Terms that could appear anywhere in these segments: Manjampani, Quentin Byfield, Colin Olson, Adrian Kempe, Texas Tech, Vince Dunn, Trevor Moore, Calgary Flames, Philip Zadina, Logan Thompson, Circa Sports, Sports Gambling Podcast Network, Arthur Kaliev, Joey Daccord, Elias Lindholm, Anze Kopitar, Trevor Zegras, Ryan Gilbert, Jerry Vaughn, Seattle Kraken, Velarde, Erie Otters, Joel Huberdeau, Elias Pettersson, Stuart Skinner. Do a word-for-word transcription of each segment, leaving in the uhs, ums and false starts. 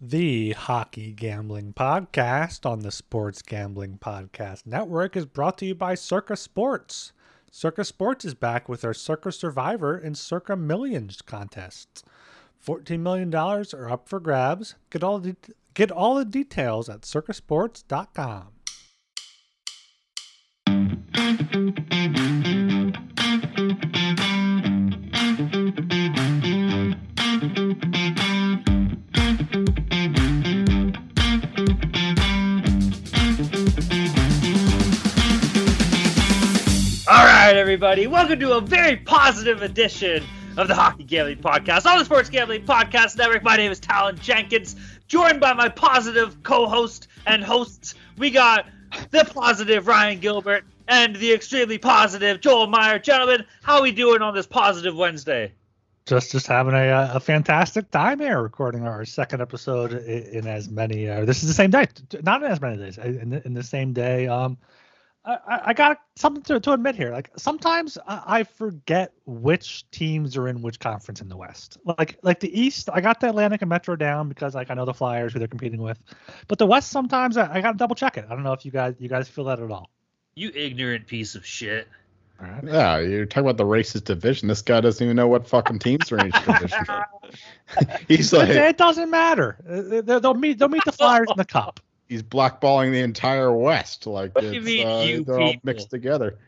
The Hockey Gambling Podcast on the Sports Gambling Podcast Network is brought to you by Circa Sports. Circa Sports is back with our Circa Survivor and Circa Millions contests. fourteen million dollars are up for grabs. Get all the, get all the details at circa sports dot com. All right, everybody, welcome to a very positive edition of the Hockey Gambling Podcast on the Sports Gambling Podcast Network. My name is Talon Jenkins, joined by my positive co-host and hosts. We got the positive Ryan Gilbert and the extremely positive Joel Meyer. Gentlemen, how are we doing on this positive Wednesday? Just just having a, a fantastic time here, recording our second episode in, in as many, uh, this is the same day, not in as many days, in the, in the same day. Um, I, I got something to, to admit here. Like, sometimes I forget which teams are in which conference in the West. Like like the East, I got the Atlantic and Metro down because, like, I know the Flyers, who they're competing with. But the West, sometimes I, I got to double check it. I don't know if you guys you guys feel that at all. You ignorant piece of shit. All right. Yeah, you're talking about the racist division. This guy doesn't even know what fucking teams are in each division. He's like, it doesn't matter. They'll meet they'll meet the Flyers in the Cup. He's blackballing the entire West. Like, what do you mean, uh, you they're people? All mixed together.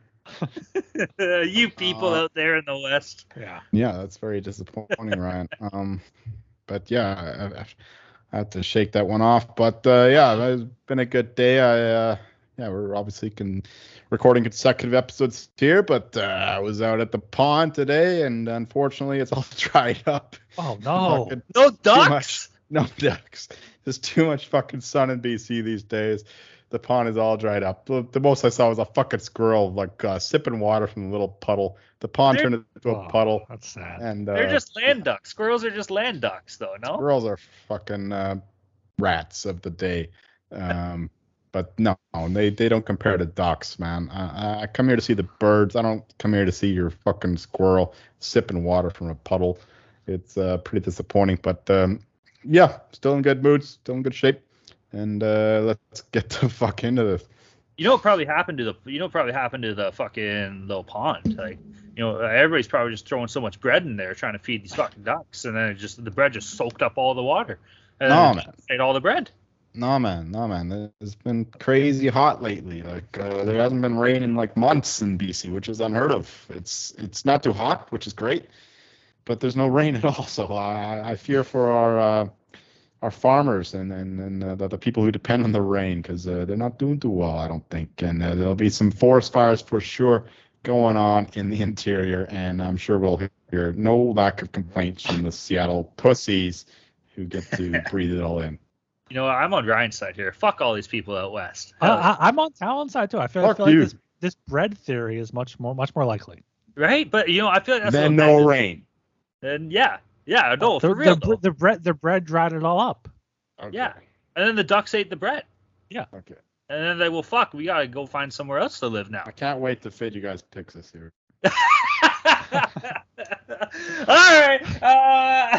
You people uh, out there in the West. Yeah, yeah, that's very disappointing, Ryan. Um, but yeah, I, I have to shake that one off. But uh, yeah, it's been a good day. I uh, yeah, we're obviously can recording consecutive episodes here, but uh, I was out at the pond today, and unfortunately, it's all dried up. Oh no! No ducks. No ducks. There's too much fucking sun in B C these days. The pond is all dried up. The, the most I saw was a fucking squirrel, like, uh, sipping water from a little puddle. The pond They're, turned into a oh, puddle. That's sad. And uh, they're just land ducks. Squirrels are just land ducks, though. No. Squirrels are fucking uh, rats of the day. Um, but no, they they don't compare to ducks, man. I, I come here to see the birds. I don't come here to see your fucking squirrel sipping water from a puddle. It's uh, pretty disappointing, but. Um, Yeah, still in good moods, still in good shape, and uh, let's get the fuck into this. You know what probably happened to the you know what probably happened to the fucking little pond. Like, you know, everybody's probably just throwing so much bread in there trying to feed these fucking ducks, and then it just the bread just soaked up all the water. And no, man. Ate all the bread. No man, no man. It's been crazy hot lately. Like, uh, there hasn't been rain in like months in B C, which is unheard of. It's it's not too hot, which is great. But there's no rain at all, so I, I fear for our uh, our farmers and and, and uh, the, the people who depend on the rain, because uh, they're not doing too well, I don't think. And uh, there'll be some forest fires for sure going on in the interior, and I'm sure we'll hear no lack of complaints from the Seattle pussies who get to breathe it all in. You know, I'm on Ryan's side here. Fuck all these people out west. I, I, I'm on Talon's side too. I feel, I feel like this this bread theory is much more much more likely. Right, but you know, I feel like that's then no bad. rain. And yeah, yeah, no, the, for real. The, the bread, the bread dried it all up. Okay. Yeah, and then the ducks ate the bread. Yeah. Okay. And then they well, fuck, we gotta go find somewhere else to live now. I can't wait to feed you guys picks this year. All right. Uh,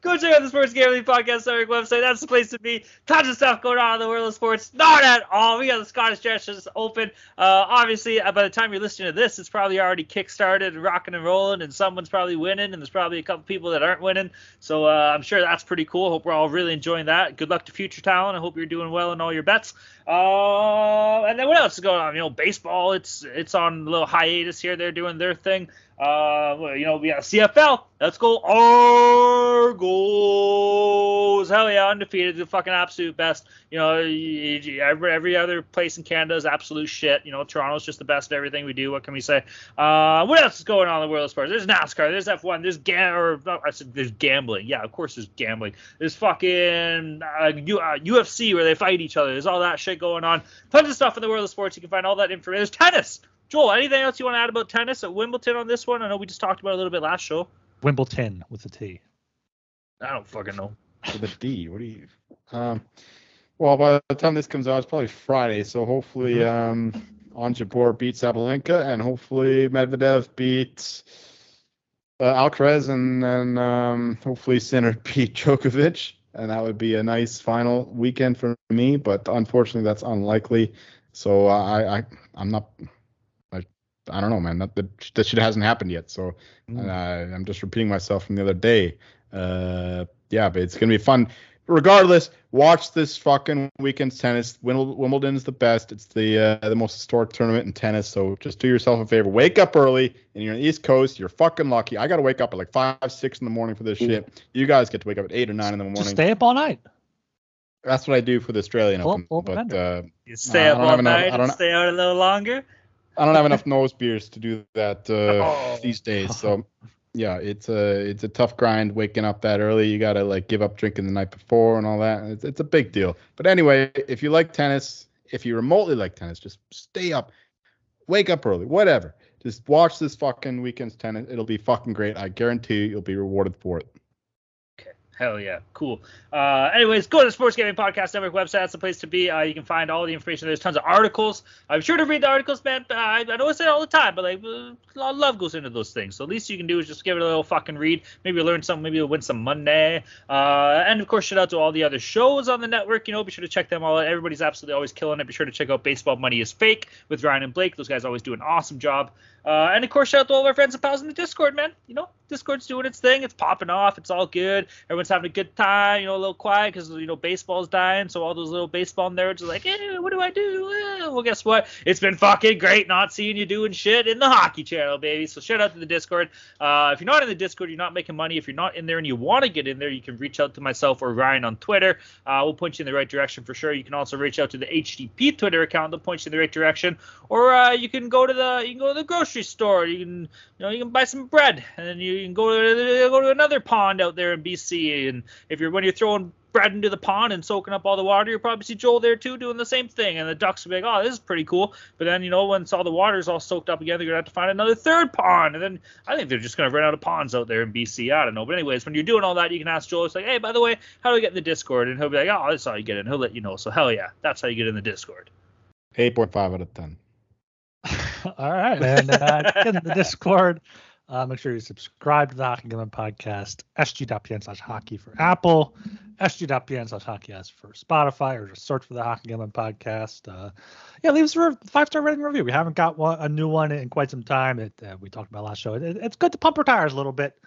go check out the Sports Gambling Podcast Network website. That's the place to be. Tons of stuff going on in the world of sports. Not at all. We got the Scottish Judges open. Uh, obviously, by the time you're listening to this, it's probably already kick-started and rocking and rolling, and someone's probably winning, and there's probably a couple people that aren't winning. So uh, I'm sure that's pretty cool. Hope we're all really enjoying that. Good luck to Future Talent. I hope you're doing well in all your bets. Uh, and then what else is going on? You know, baseball, it's, it's on a little hiatus here. They're doing their thing. Uh, well, you know, we got C F L. Let's go Argos. Hell yeah, undefeated, the fucking absolute best. You know, every, every other place in Canada is absolute shit. You know, Toronto's just the best at everything we do. What can we say? Uh, what else is going on in the world of sports? There's NASCAR. There's F one. There's ga- or, no, I said there's gambling. Yeah, of course there's gambling. There's fucking uh, U- uh, U F C where they fight each other. There's all that shit going on. Tons of stuff in the world of sports. You can find all that information. There's tennis. Joel, anything else you want to add about tennis at Wimbledon on this one? I know we just talked about it a little bit last show. Wimbledon with a T. I don't fucking know. With a D. What do you... Um, well, by the time this comes out, it's probably Friday, so hopefully mm-hmm. um, Onjabor beats Sabalenka, and hopefully Medvedev beats uh, Alcaraz, and then um, hopefully Sinner beat Djokovic. and that would be a nice final weekend for me. But unfortunately, that's unlikely. So uh, I, I, I'm not. I, I don't know, man. That that, that shit hasn't happened yet. So mm. I, I'm just repeating myself from the other day. Uh, yeah, but it's gonna be fun. Regardless, watch this fucking weekend's tennis. Wimbledon is the best. It's the uh, the most historic tournament in tennis. So just do yourself a favor. Wake up early, and you're on the East Coast. You're fucking lucky. I got to wake up at like five, six in the morning for this shit. You guys get to wake up at eight or nine in the morning. Just stay up all night. That's what I do for the Australian well, Open. Well, but uh, you stay up all enough, night and stay out a little longer? I don't have enough nose beers to do that uh, oh. these days, so... Yeah, it's a it's a tough grind waking up that early. You gotta like give up drinking the night before and all that. It's it's a big deal. But anyway, if you like tennis, if you remotely like tennis, just stay up, wake up early, whatever. Just watch this fucking weekend's tennis. It'll be fucking great. I guarantee you, you'll be rewarded for it. Okay, hell yeah, cool. Uh, anyways, go to the Sports Gambling Podcast Network website. That's the place to be. Uh, you can find all the information. There's tons of articles. I'm sure to read the articles, man. I, I know I say it all the time, but like. Uh, A lot of love goes into those things, so the least you can do is just give it a little fucking read. Maybe you'll learn something, maybe you'll win some money. Uh, and, of course, shout out to all the other shows on the network. You know, be sure to check them all out. Everybody's absolutely always killing it. Be sure to check out Baseball Money is Fake with Ryan and Blake. Those guys always do an awesome job. Uh, and, of course, shout out to all of our friends and pals in the Discord, man. You know, Discord's doing its thing. It's popping off. It's all good. Everyone's having a good time, you know, a little quiet because, you know, baseball's dying. So all those little baseball nerds are like, hey, what do I do? Well, guess what? It's been fucking great not seeing you doing shit in the hockey channel. Baby, so shout out to the Discord. Uh, if you're not in the Discord, you're not making money. If you're not in there and you want to get in there, you can reach out to myself or Ryan on Twitter. Uh, we'll point you in the right direction for sure. You can also reach out to the H D P Twitter account. They'll point you in the right direction. Or uh, you can go to the you can go to the grocery store. You can you know you can buy some bread, and then you can go to go to another pond out there in B C. And if you're when you're throwing bread into the pond and soaking up all the water, you'll probably see Joel there too doing the same thing, and the ducks will be like, oh, this is pretty cool. But then, you know, once all the water's all soaked up again, they're gonna have to find another third pond, and then I think they're just gonna run out of ponds out there in B C. I don't know, but anyways, when you're doing all that, you can ask Joel. It's like, hey, by the way, how do I get in the Discord? And he'll be like, oh, that's how you get in. He'll let you know. So hell yeah, that's how you get in the Discord. Eight point five out of ten. All right, man. Uh, get in the Discord. Uh, make sure you subscribe to the Hockey Gambling Podcast, sg.pn slash hockey for Apple, sg.pn slash hockey as for Spotify, or just search for the Hockey Gambling Podcast. Uh, yeah, leave us a five-star rating review. We haven't got one, a new one in quite some time. It, uh, we talked about last show. It, it, it's good to pump our tires a little bit.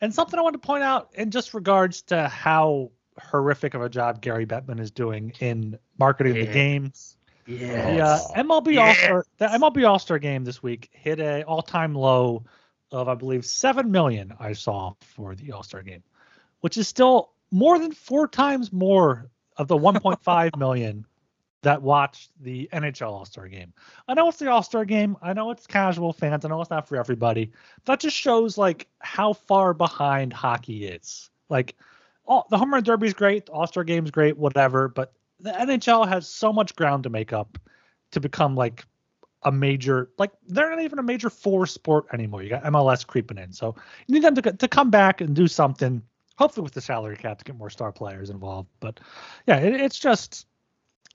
And something I want to point out in just regards to how horrific of a job Gary Bettman is doing in marketing yeah. the game. Yes. The, uh, M L B yes. All-Star, the M L B All-Star game this week hit an all-time low of, I believe, seven million I saw for the All-Star game, which is still more than four times more of the one point five million that watched the N H L All-Star game. I know it's the All-Star game. I know it's casual fans. I know it's not for everybody. That just shows, like, how far behind hockey is. Like, all, the Home Run Derby is great. The All-Star game is great, whatever. But the N H L has so much ground to make up to become, like, a major, like, they're not even a major four sport anymore. You got M L S creeping in. So you need them to to come back and do something, hopefully with the salary cap to get more star players involved. But yeah, it, it's just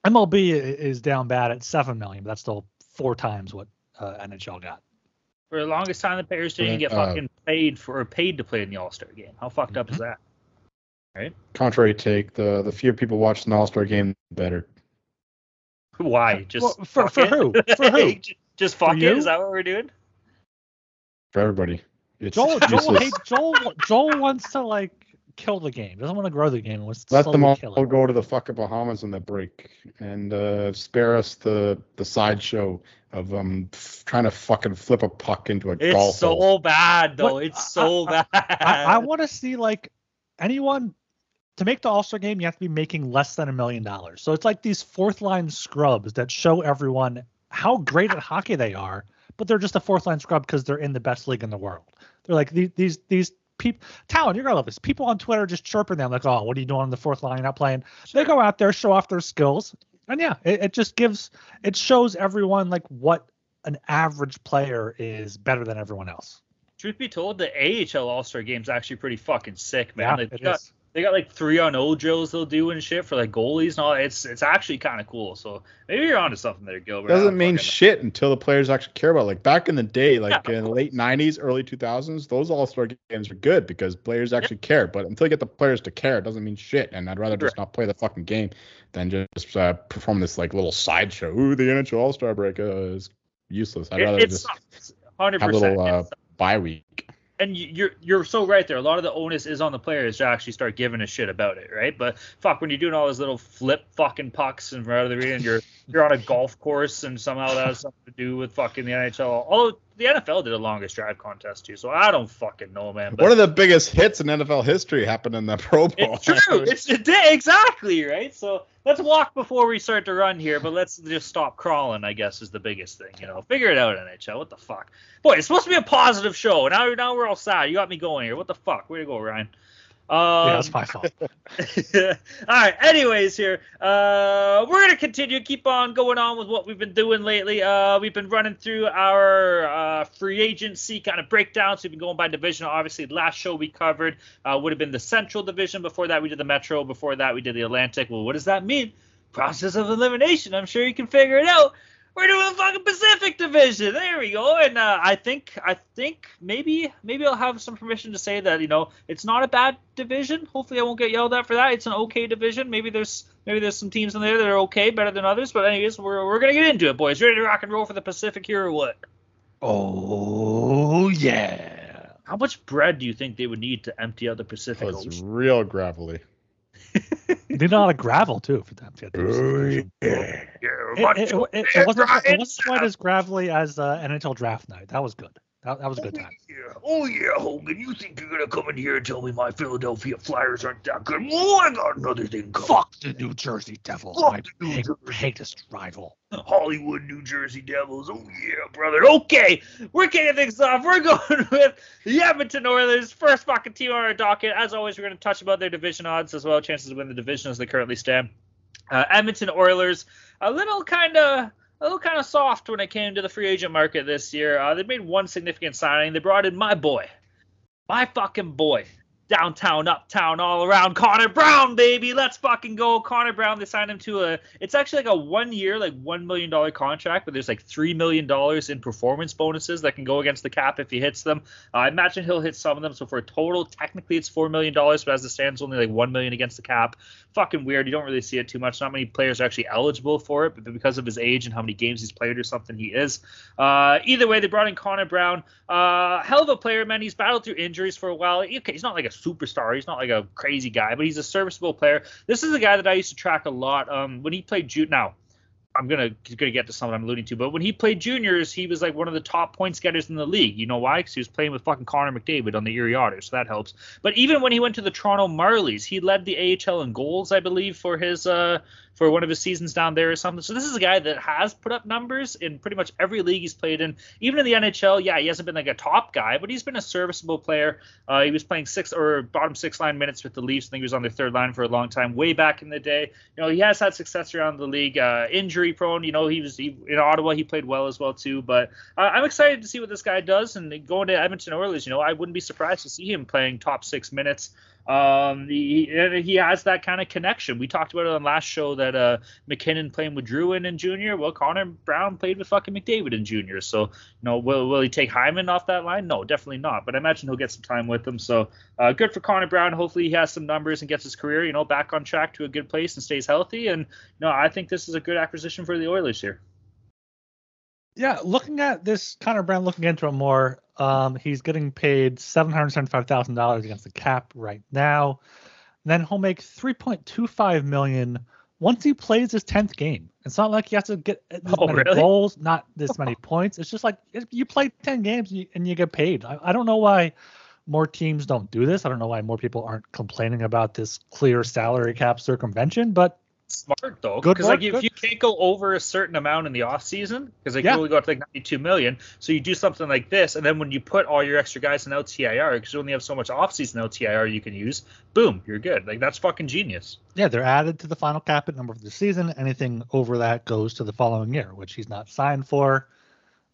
M L B is down bad at seven million, but that's still four times what uh, N H L got. For the longest time, the players didn't get uh, fucking paid for or paid to play in the All-Star game. How fucked mm-hmm. up is that? Right? Contrary take, the, the fewer people watch an All-Star game, the better. Why? Just well, for, for who? For who? Just fuck it? Is that what we're doing? For everybody. It's Joel, Joel, hates, Joel Joel wants to, like, kill the game. Doesn't want to grow the game. Wants to Let them all go to the fucking Bahamas on the break and uh, spare us the, the sideshow of um f- trying to fucking flip a puck into a it's golf It's so hole. bad, though. What? It's so I, bad. I, I, I want to see, like, anyone... To make the All-Star game, you have to be making less than a million dollars. So it's like these fourth-line scrubs that show everyone how great at hockey they are, but they're just a fourth-line scrub because they're in the best league in the world. They're like, these these, these people... Talon, you're going to love this. People on Twitter just chirping them, like, oh, what are you doing on the fourth line? You're not playing. Sure. They go out there, show off their skills. And yeah, it, it just gives... It shows everyone, like, what an average player is better than everyone else. Truth be told, the A H L All-Star game is actually pretty fucking sick, man. Yeah, it got, is. They got like three on O drills they'll do and shit for like goalies and all. It's it's actually kind of cool. So maybe you're onto something there, Gilbert. Doesn't mean shit up. Until the players actually care about it. Like back in the day, like yeah, in the late nineties, early two thousands, those all-star games were good because players actually yeah. care. But until you get the players to care, it doesn't mean shit. And I'd rather just right. not play the fucking game than just uh, perform this like little sideshow. Ooh, the N H L All-Star break uh, is useless. I'd rather it, it just sucks. one hundred percent have a little uh, bye week. And you're you're so right there. A lot of the onus is on the players to actually start giving a shit about it, right? But fuck, when you're doing all those little flip fucking pucks and out of the arena, and you're you're on a golf course, and somehow that has something to do with fucking the N H L. Although the N F L did a longest drive contest too, so I don't fucking know, man. But one of the biggest hits in N F L history happened in the Pro Bowl. It's true. It's it did, exactly right. So let's walk before we start to run here, but let's just stop crawling, I guess, is the biggest thing, you know. Figure it out, N H L. What the fuck? Boy, it's supposed to be a positive show. Now, now we're all sad. You got me going here. What the fuck? Way to go, Ryan. Um, yeah, that's my fault. All right. Anyways, here, uh, we're going to continue, keep on going on with what we've been doing lately. Uh, we've been running through our uh, free agency kind of breakdowns. We've been going by division. Obviously, last show we covered uh, would have been the Central Division. Before that, we did the Metro. Before that, we did the Atlantic. Well, what does that mean? Process of elimination. I'm sure you can figure it out. We're doing the fucking Pacific Division. There we go. And uh, I think I think maybe maybe I'll have some permission to say that, you know, it's not a bad division. Hopefully I won't get yelled at for that. It's an okay division. Maybe there's maybe there's some teams in there that are okay, better than others. But anyways, we're we're gonna get into it, boys. Ready to rock and roll for the Pacific here or what? Oh yeah. How much bread do you think they would need to empty out the Pacific? Oh, it's real gravelly. They know how to gravel too for that. Ooh, yeah. It, it, it, it wasn't, it wasn't quite as gravelly as uh, N H L draft night. That was good. That, that was a good time. Oh yeah, oh, yeah Hogan. You think you're gonna come in here and tell me my Philadelphia Flyers aren't that good? Well, I got another thing coming. Fuck the New Jersey Devils. Fuck my the New big, Jersey. biggest rival. Hollywood, New Jersey Devils. Oh yeah, brother. Okay, we're kicking things off. We're going with the Edmonton Oilers, first fucking team on our docket. As always, we're gonna touch about their division odds as well, chances to win the division as they currently stand. Uh, Edmonton Oilers, a little kind of. A little kind of soft when it came to the free agent market this year. Uh, they made one significant signing. They brought in my boy, my fucking boy, downtown, uptown, all around, Connor Brown, baby. Let's fucking go, Connor Brown. They signed him to a. It's actually like a one-year, like one million dollar contract, but there's like three million dollars in performance bonuses that can go against the cap if he hits them. Uh, I imagine he'll hit some of them. So for a total, technically it's four million dollars, but as it stands, only like one million against the cap. Fucking weird. You don't really see it too much. Not many players are actually eligible for it, but because of his age and how many games he's played or something, he is. Uh, either way, they brought in Connor Brown. Uh, hell of a player, man. He's battled through injuries for a while. Okay, he's not like a superstar. He's not like a crazy guy, but he's a serviceable player. This is a guy that I used to track a lot. Um, when he played Jute now. I'm gonna gonna get to something I'm alluding to, but when he played juniors, he was like one of the top points getters in the league. You know why? Because he was playing with fucking Connor McDavid on the Erie Otters, so that helps. But even when he went to the Toronto Marlies, he led the A H L in goals, I believe, for his uh, for one of his seasons down there or something. So this is a guy that has put up numbers in pretty much every league he's played in. Even in the N H L, yeah, he hasn't been like a top guy, but he's been a serviceable player. Uh, he was playing six or bottom six line minutes with the Leafs. I think he was on their third line for a long time, way back in the day. You know, he has had success around the league. Uh, injury. Prone, you know, he was he, in Ottawa. He played well as well too. But uh, I'm excited to see what this guy does. And going to Edmonton Oilers, you know, I wouldn't be surprised to see him playing top six minutes. Um, he he has that kind of connection. We talked about it on last show that uh, McKinnon playing with Druin in junior. Well, Connor Brown played with fucking McDavid in junior. So, you know, will will he take Hyman off that line? No, definitely not. But I imagine he'll get some time with them. So uh, good for Connor Brown. Hopefully he has some numbers and gets his career, you know, back on track to a good place and stays healthy. And, you know, I think this is a good acquisition for the Oilers here. Yeah, looking at this, Connor Brown, looking into it more, um, he's getting paid seven hundred seventy-five thousand dollars against the cap right now. And then he'll make three point two five million dollars once he plays his tenth game. It's not like he has to get this oh, many really? goals, not this many points. It's just like you play ten games and you, and you get paid. I, I don't know why more teams don't do this. I don't know why more people aren't complaining about this clear salary cap circumvention, but smart though, because like if good. you can't go over a certain amount in the off season, because they can yeah. only go up to like ninety-two million, so you do something like this, and then when you put all your extra guys in L T I R, because you only have so much off season L T I R you can use, boom, you're good. Like that's fucking genius. Yeah, they're added to the final cap at number for the season. Anything over that goes to the following year, which he's not signed for.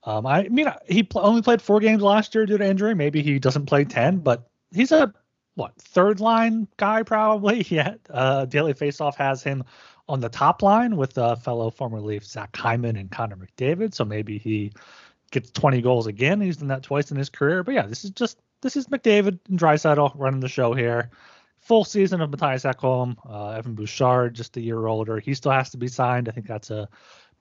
Um, I mean, he pl- only played four games last year due to injury. Maybe he doesn't play ten, but he's a what, third line guy probably. Yeah, uh, Daily Faceoff has him on the top line with uh, fellow former Leaf Zach Hyman and Connor McDavid. So maybe he gets twenty goals again. He's done that twice in his career. But yeah, this is just this is McDavid and Draisaitl running the show here. Full season of Matthias Ekholm, uh, Evan Bouchard, just a year older. He still has to be signed. I think that's a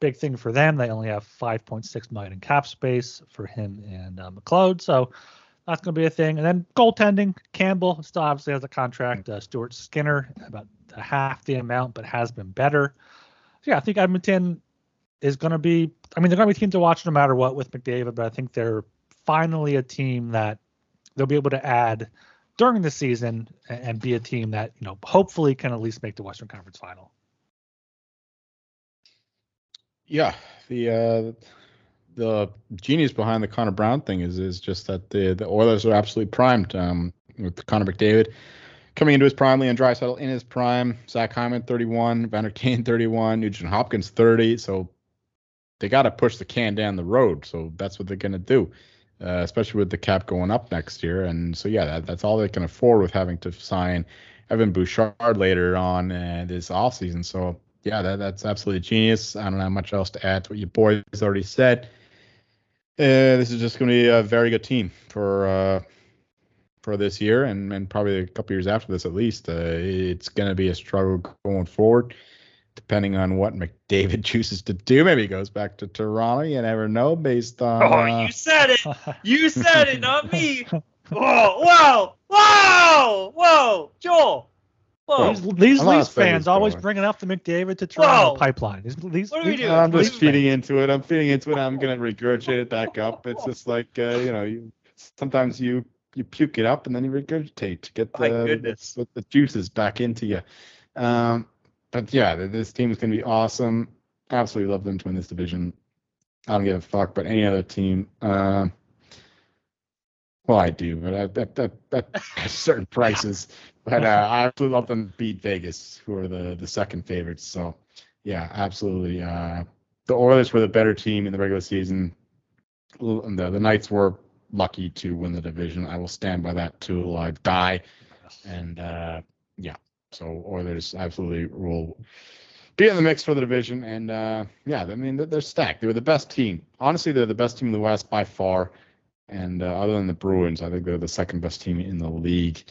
big thing for them. They only have five point six million dollars in cap space for him and uh, McLeod. So that's going to be a thing. And then goaltending, Campbell still obviously has a contract. Uh, Stuart Skinner, about half the amount, but has been better. So yeah, I think Edmonton is going to be, I mean, they're going to be a team to watch no matter what with McDavid, but I think they're finally a team that they'll be able to add during the season and be a team that, you know, hopefully can at least make the Western Conference final. Yeah. The, uh, the genius behind the Connor Brown thing is, is just that the, the Oilers are absolutely primed, um, with Connor McDavid coming into his prime, Leon Draisaitl in his prime, Zach Hyman, thirty-one, Vander Kane, thirty-one, Nugent Hopkins, thirty. So they got to push the can down the road. So that's what they're going to do. Uh, especially with the cap going up next year. And so, yeah, that, that's all they can afford with having to sign Evan Bouchard later on uh, this offseason. So, yeah, that, that's absolutely genius. I don't have much else to add to what your boys already said. Uh, this is just going to be a very good team for uh, for this year and, and probably a couple years after this at least. Uh, it's going to be a struggle going forward, depending on what McDavid chooses to do. Maybe he goes back to Toronto. You never know based on... Oh, you said it. You said it, not me. Oh, whoa, whoa, whoa, Joel. Whoa. These, these Leafs fans always going. bringing up the McDavid to Toronto whoa. pipeline. These, these, what are we doing? I'm just Leafs feeding fans. into it. I'm feeding into it. I'm going to regurgitate it back up. It's just like, uh, you know, you, sometimes you, you puke it up and then you regurgitate to get the, with the juices back into you. Um, But yeah, this team is going to be awesome. Absolutely love them to win this division. I don't give a fuck about any other team. Uh, well, I do, but at, at, at, at certain prices. But uh, I absolutely love them to beat Vegas, who are the, the second favorites. So yeah, absolutely. Uh, the Oilers were the better team in the regular season. The, the Knights were lucky to win the division. I will stand by that till I die. And uh, yeah. So Oilers absolutely will be in the mix for the division. And, uh, yeah, I mean, they're, they're stacked. They were the best team. Honestly, they're the best team in the West by far. And uh, other than the Bruins, I think they're the second best team in the league.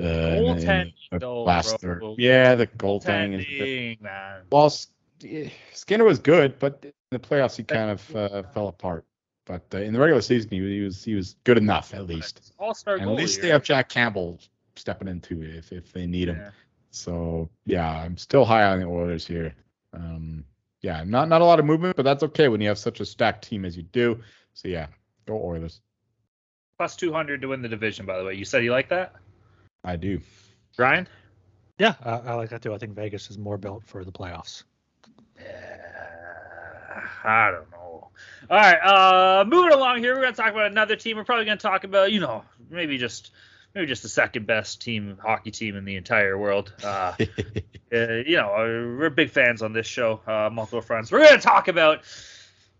Uh, in the, in the last third. Yeah, the goaltending. Well, Skinner was good, but in the playoffs he kind of uh, fell apart. But uh, in the regular season, he, he was he was good enough, at least. All-star goalie. At least they have Jack Campbell stepping into it if, if they need him. Yeah. So, yeah, I'm still high on the Oilers here. Um, yeah, not not a lot of movement, but that's okay when you have such a stacked team as you do. So, yeah, go Oilers. Plus two hundred to win the division, by the way. You said you like that? I do. Ryan? Yeah, uh, I like that, too. I think Vegas is more built for the playoffs. Yeah, I don't know. All right, uh, moving along here, we're going to talk about another team. We're probably going to talk about, you know, maybe just – Maybe just the second best team, hockey team in the entire world. Uh, uh, you know, we're big fans on this show, uh, multiple fronts. We're going to talk about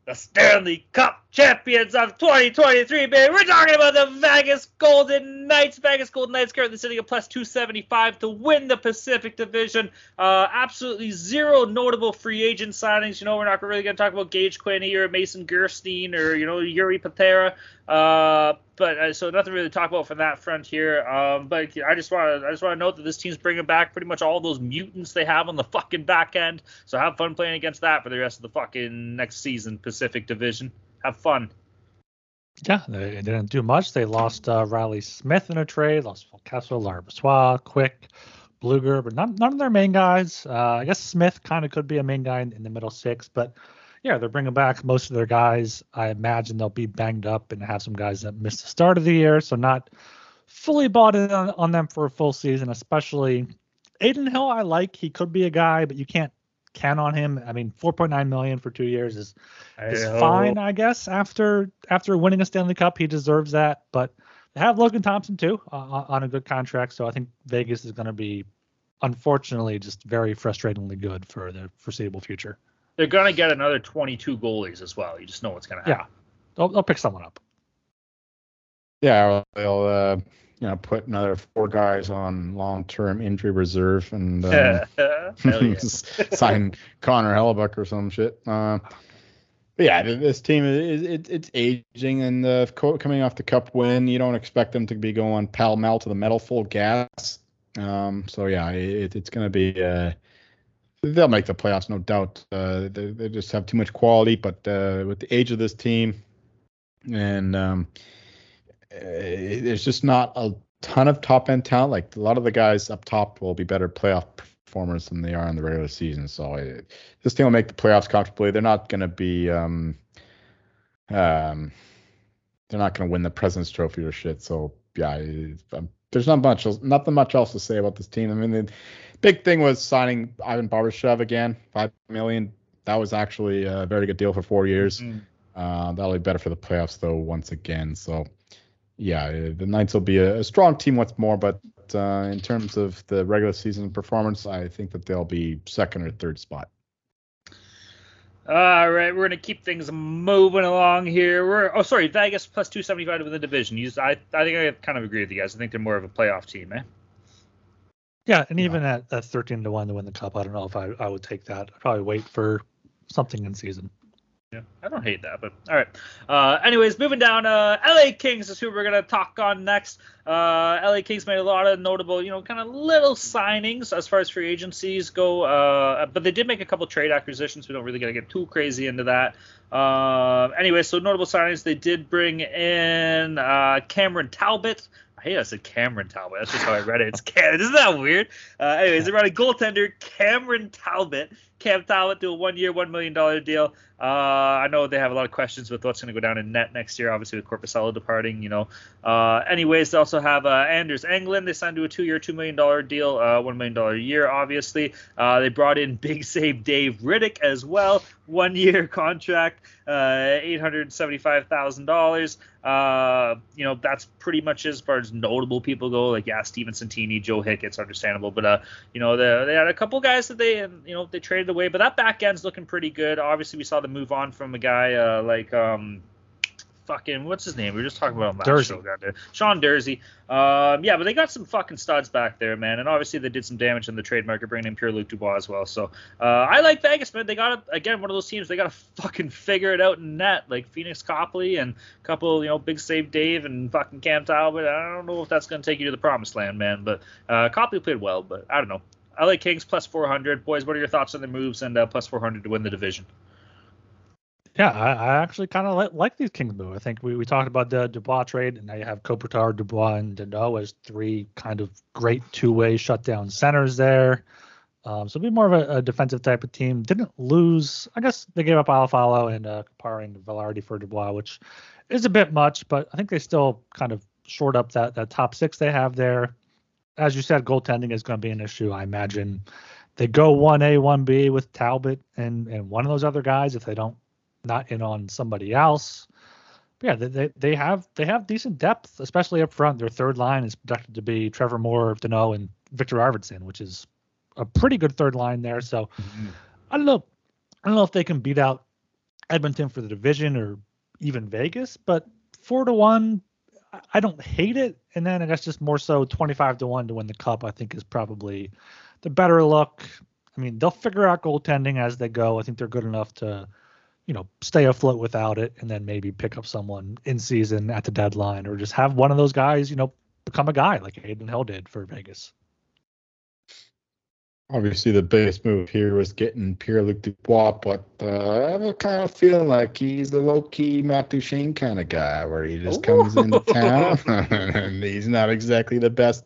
the Stanley Cup champions of twenty twenty-three, baby. We're talking about the Vegas Golden Knights. Vegas Golden Knights currently sitting at plus two seventy-five to win the Pacific Division. Uh, absolutely zero notable free agent signings. You know, we're not really going to talk about Gage Quinney or Mason Gerstein or, you know, Yuri Patera. Uh, but uh, so nothing really to talk about from that front here. Um, but I just want to I just want to note that this team's bringing back pretty much all those mutants they have on the fucking back end. So have fun playing against that for the rest of the fucking next season, Pacific Division. Have fun. Yeah, they didn't do much. They lost uh, Reilly Smith in a trade, lost Phil Kessel, Larbois, Quick, Bluger, but none, none of their main guys. Uh, I guess Smith kind of could be a main guy in, in the middle six, but. Yeah, they're bringing back most of their guys. I imagine they'll be banged up and have some guys that missed the start of the year, so not fully bought in on, on them for a full season, especially Adin Hill. I like. He could be a guy, but you can't count on him. I mean, four point nine million dollars for two years is, is fine, I guess. After after winning a Stanley Cup, he deserves that. But they have Logan Thompson, too, uh, on a good contract, so I think Vegas is going to be, unfortunately, just very frustratingly good for the foreseeable future. They're going to get another twenty-two goalies as well. You just know what's going to happen. Yeah, they'll, they'll pick someone up. Yeah, they'll uh, you know put another four guys on long-term injury reserve and um, sign Connor Hellebuyck or some shit. Uh, but yeah, this team is it, it's aging, and uh, coming off the Cup win, you don't expect them to be going pell mell to the metal full gas. Um, so yeah, it, it's going to be. Uh, they'll make the playoffs, no doubt. Uh, they, they just have too much quality, but uh, with the age of this team, and um, uh, there's just not a ton of top end talent. Like a lot of the guys up top will be better playoff performers than they are in the regular season. So it, this team will make the playoffs comfortably. They're not going to be, um, um, they're not going to win the President's Trophy or shit. So yeah, it, I'm. There's not much, nothing much else to say about this team. I mean, the big thing was signing Ivan Barbashev again, five million dollars. That was actually a very good deal for four years. Mm. Uh, that'll be better for the playoffs, though, once again. So, yeah, the Knights will be a, a strong team once more. But uh, in terms of the regular season performance, I think that they'll be second or third spot. All right, we're going to keep things moving along here. We're oh, sorry, Vegas plus two seventy-five to win the division. You just, I, I think I kind of agree with you guys. I think they're more of a playoff team, eh? Yeah, and even yeah. at, at thirteen to one to win the Cup, I don't know if I, I would take that. I'd probably wait for something in season. Yeah, I don't hate that, but all right. Uh, anyways, moving down, uh, L A Kings is who we're going to talk on next. Uh, L A Kings made a lot of notable, you know, kind of little signings as far as free agencies go. Uh, but they did make a couple trade acquisitions. We don't really got to get too crazy into that. Uh, anyway, so notable signings, they did bring in uh, Cameron Talbot. I hate I said Cameron Talbot. That's just how I read it. It's Cam- Isn't that weird? Uh, anyways, they brought a goaltender, Cameron Talbot. Cam Talbot to a one-year, one million dollars deal. Uh, I know they have a lot of questions with what's going to go down in net next year, obviously with Korpisalo departing, you know. Uh, anyways, they also have uh, Anders Englund. They signed to a two-year, two million dollars deal, uh, one million dollars a year, obviously. Uh, they brought in Big Save Dave Riddick as well. One-year contract, uh, eight hundred seventy-five thousand dollars. Uh, you know, that's pretty much as far as notable people go. Like, yeah, Steven Santini, Joe Hick, it's understandable. But, uh, you know, they, they had a couple guys that they, you know, they traded away. But that back end's looking pretty good. Obviously, we saw the move on from a guy uh, like um, fucking, what's his name? We were just talking about him last Dursey. show. Down there. Sean Dursey. Um, yeah, but they got some fucking studs back there, man. And obviously, they did some damage in the trade market, bringing in Pierre-Luc Dubois as well. So uh, I like Vegas, man. They got, to, again, one of those teams, they got to fucking figure it out in net. Like Phoenix Copley and a couple, you know, Big Save Dave and fucking Cam Talbot. I don't know if that's going to take you to the promised land, man. But uh, Copley played well, but I don't know. L A Kings plus four hundred. Boys, what are your thoughts on the moves and uh, plus four hundred to win the division? Yeah, I, I actually kind of li- like these Kings move. I think we, we talked about the Dubois trade, and now you have Kopitar, Dubois, and Danault as three kind of great two-way shutdown centers there. Um, so it'll be more of a, a defensive type of team. Didn't lose. I guess they gave up Alafalo and uh, Kopitar and Velarde for Dubois, which is a bit much, but I think they still kind of short up that, that top six they have there. As you said, goaltending is going to be an issue. I imagine they go one A, one B with Talbot and, and one of those other guys if they don't not in on somebody else. But yeah, they they have they have decent depth, especially up front. Their third line is projected to be Trevor Moore, Danault, and Victor Arvidsson, which is a pretty good third line there. So mm-hmm. I don't know. I don't know if they can beat out Edmonton for the division or even Vegas, but four to one. I don't hate it. And then I guess just more so twenty-five to one to win the Cup, I think is probably the better look. I mean, they'll figure out goaltending as they go. I think they're good enough to, you know, stay afloat without it and then maybe pick up someone in season at the deadline or just have one of those guys, you know, become a guy like Adin Hill did for Vegas. Obviously, the biggest move here was getting Pierre-Luc Dubois, but uh, I have a kind of feeling like he's a low-key Matt Duchene kind of guy where he just comes into town and he's not exactly the best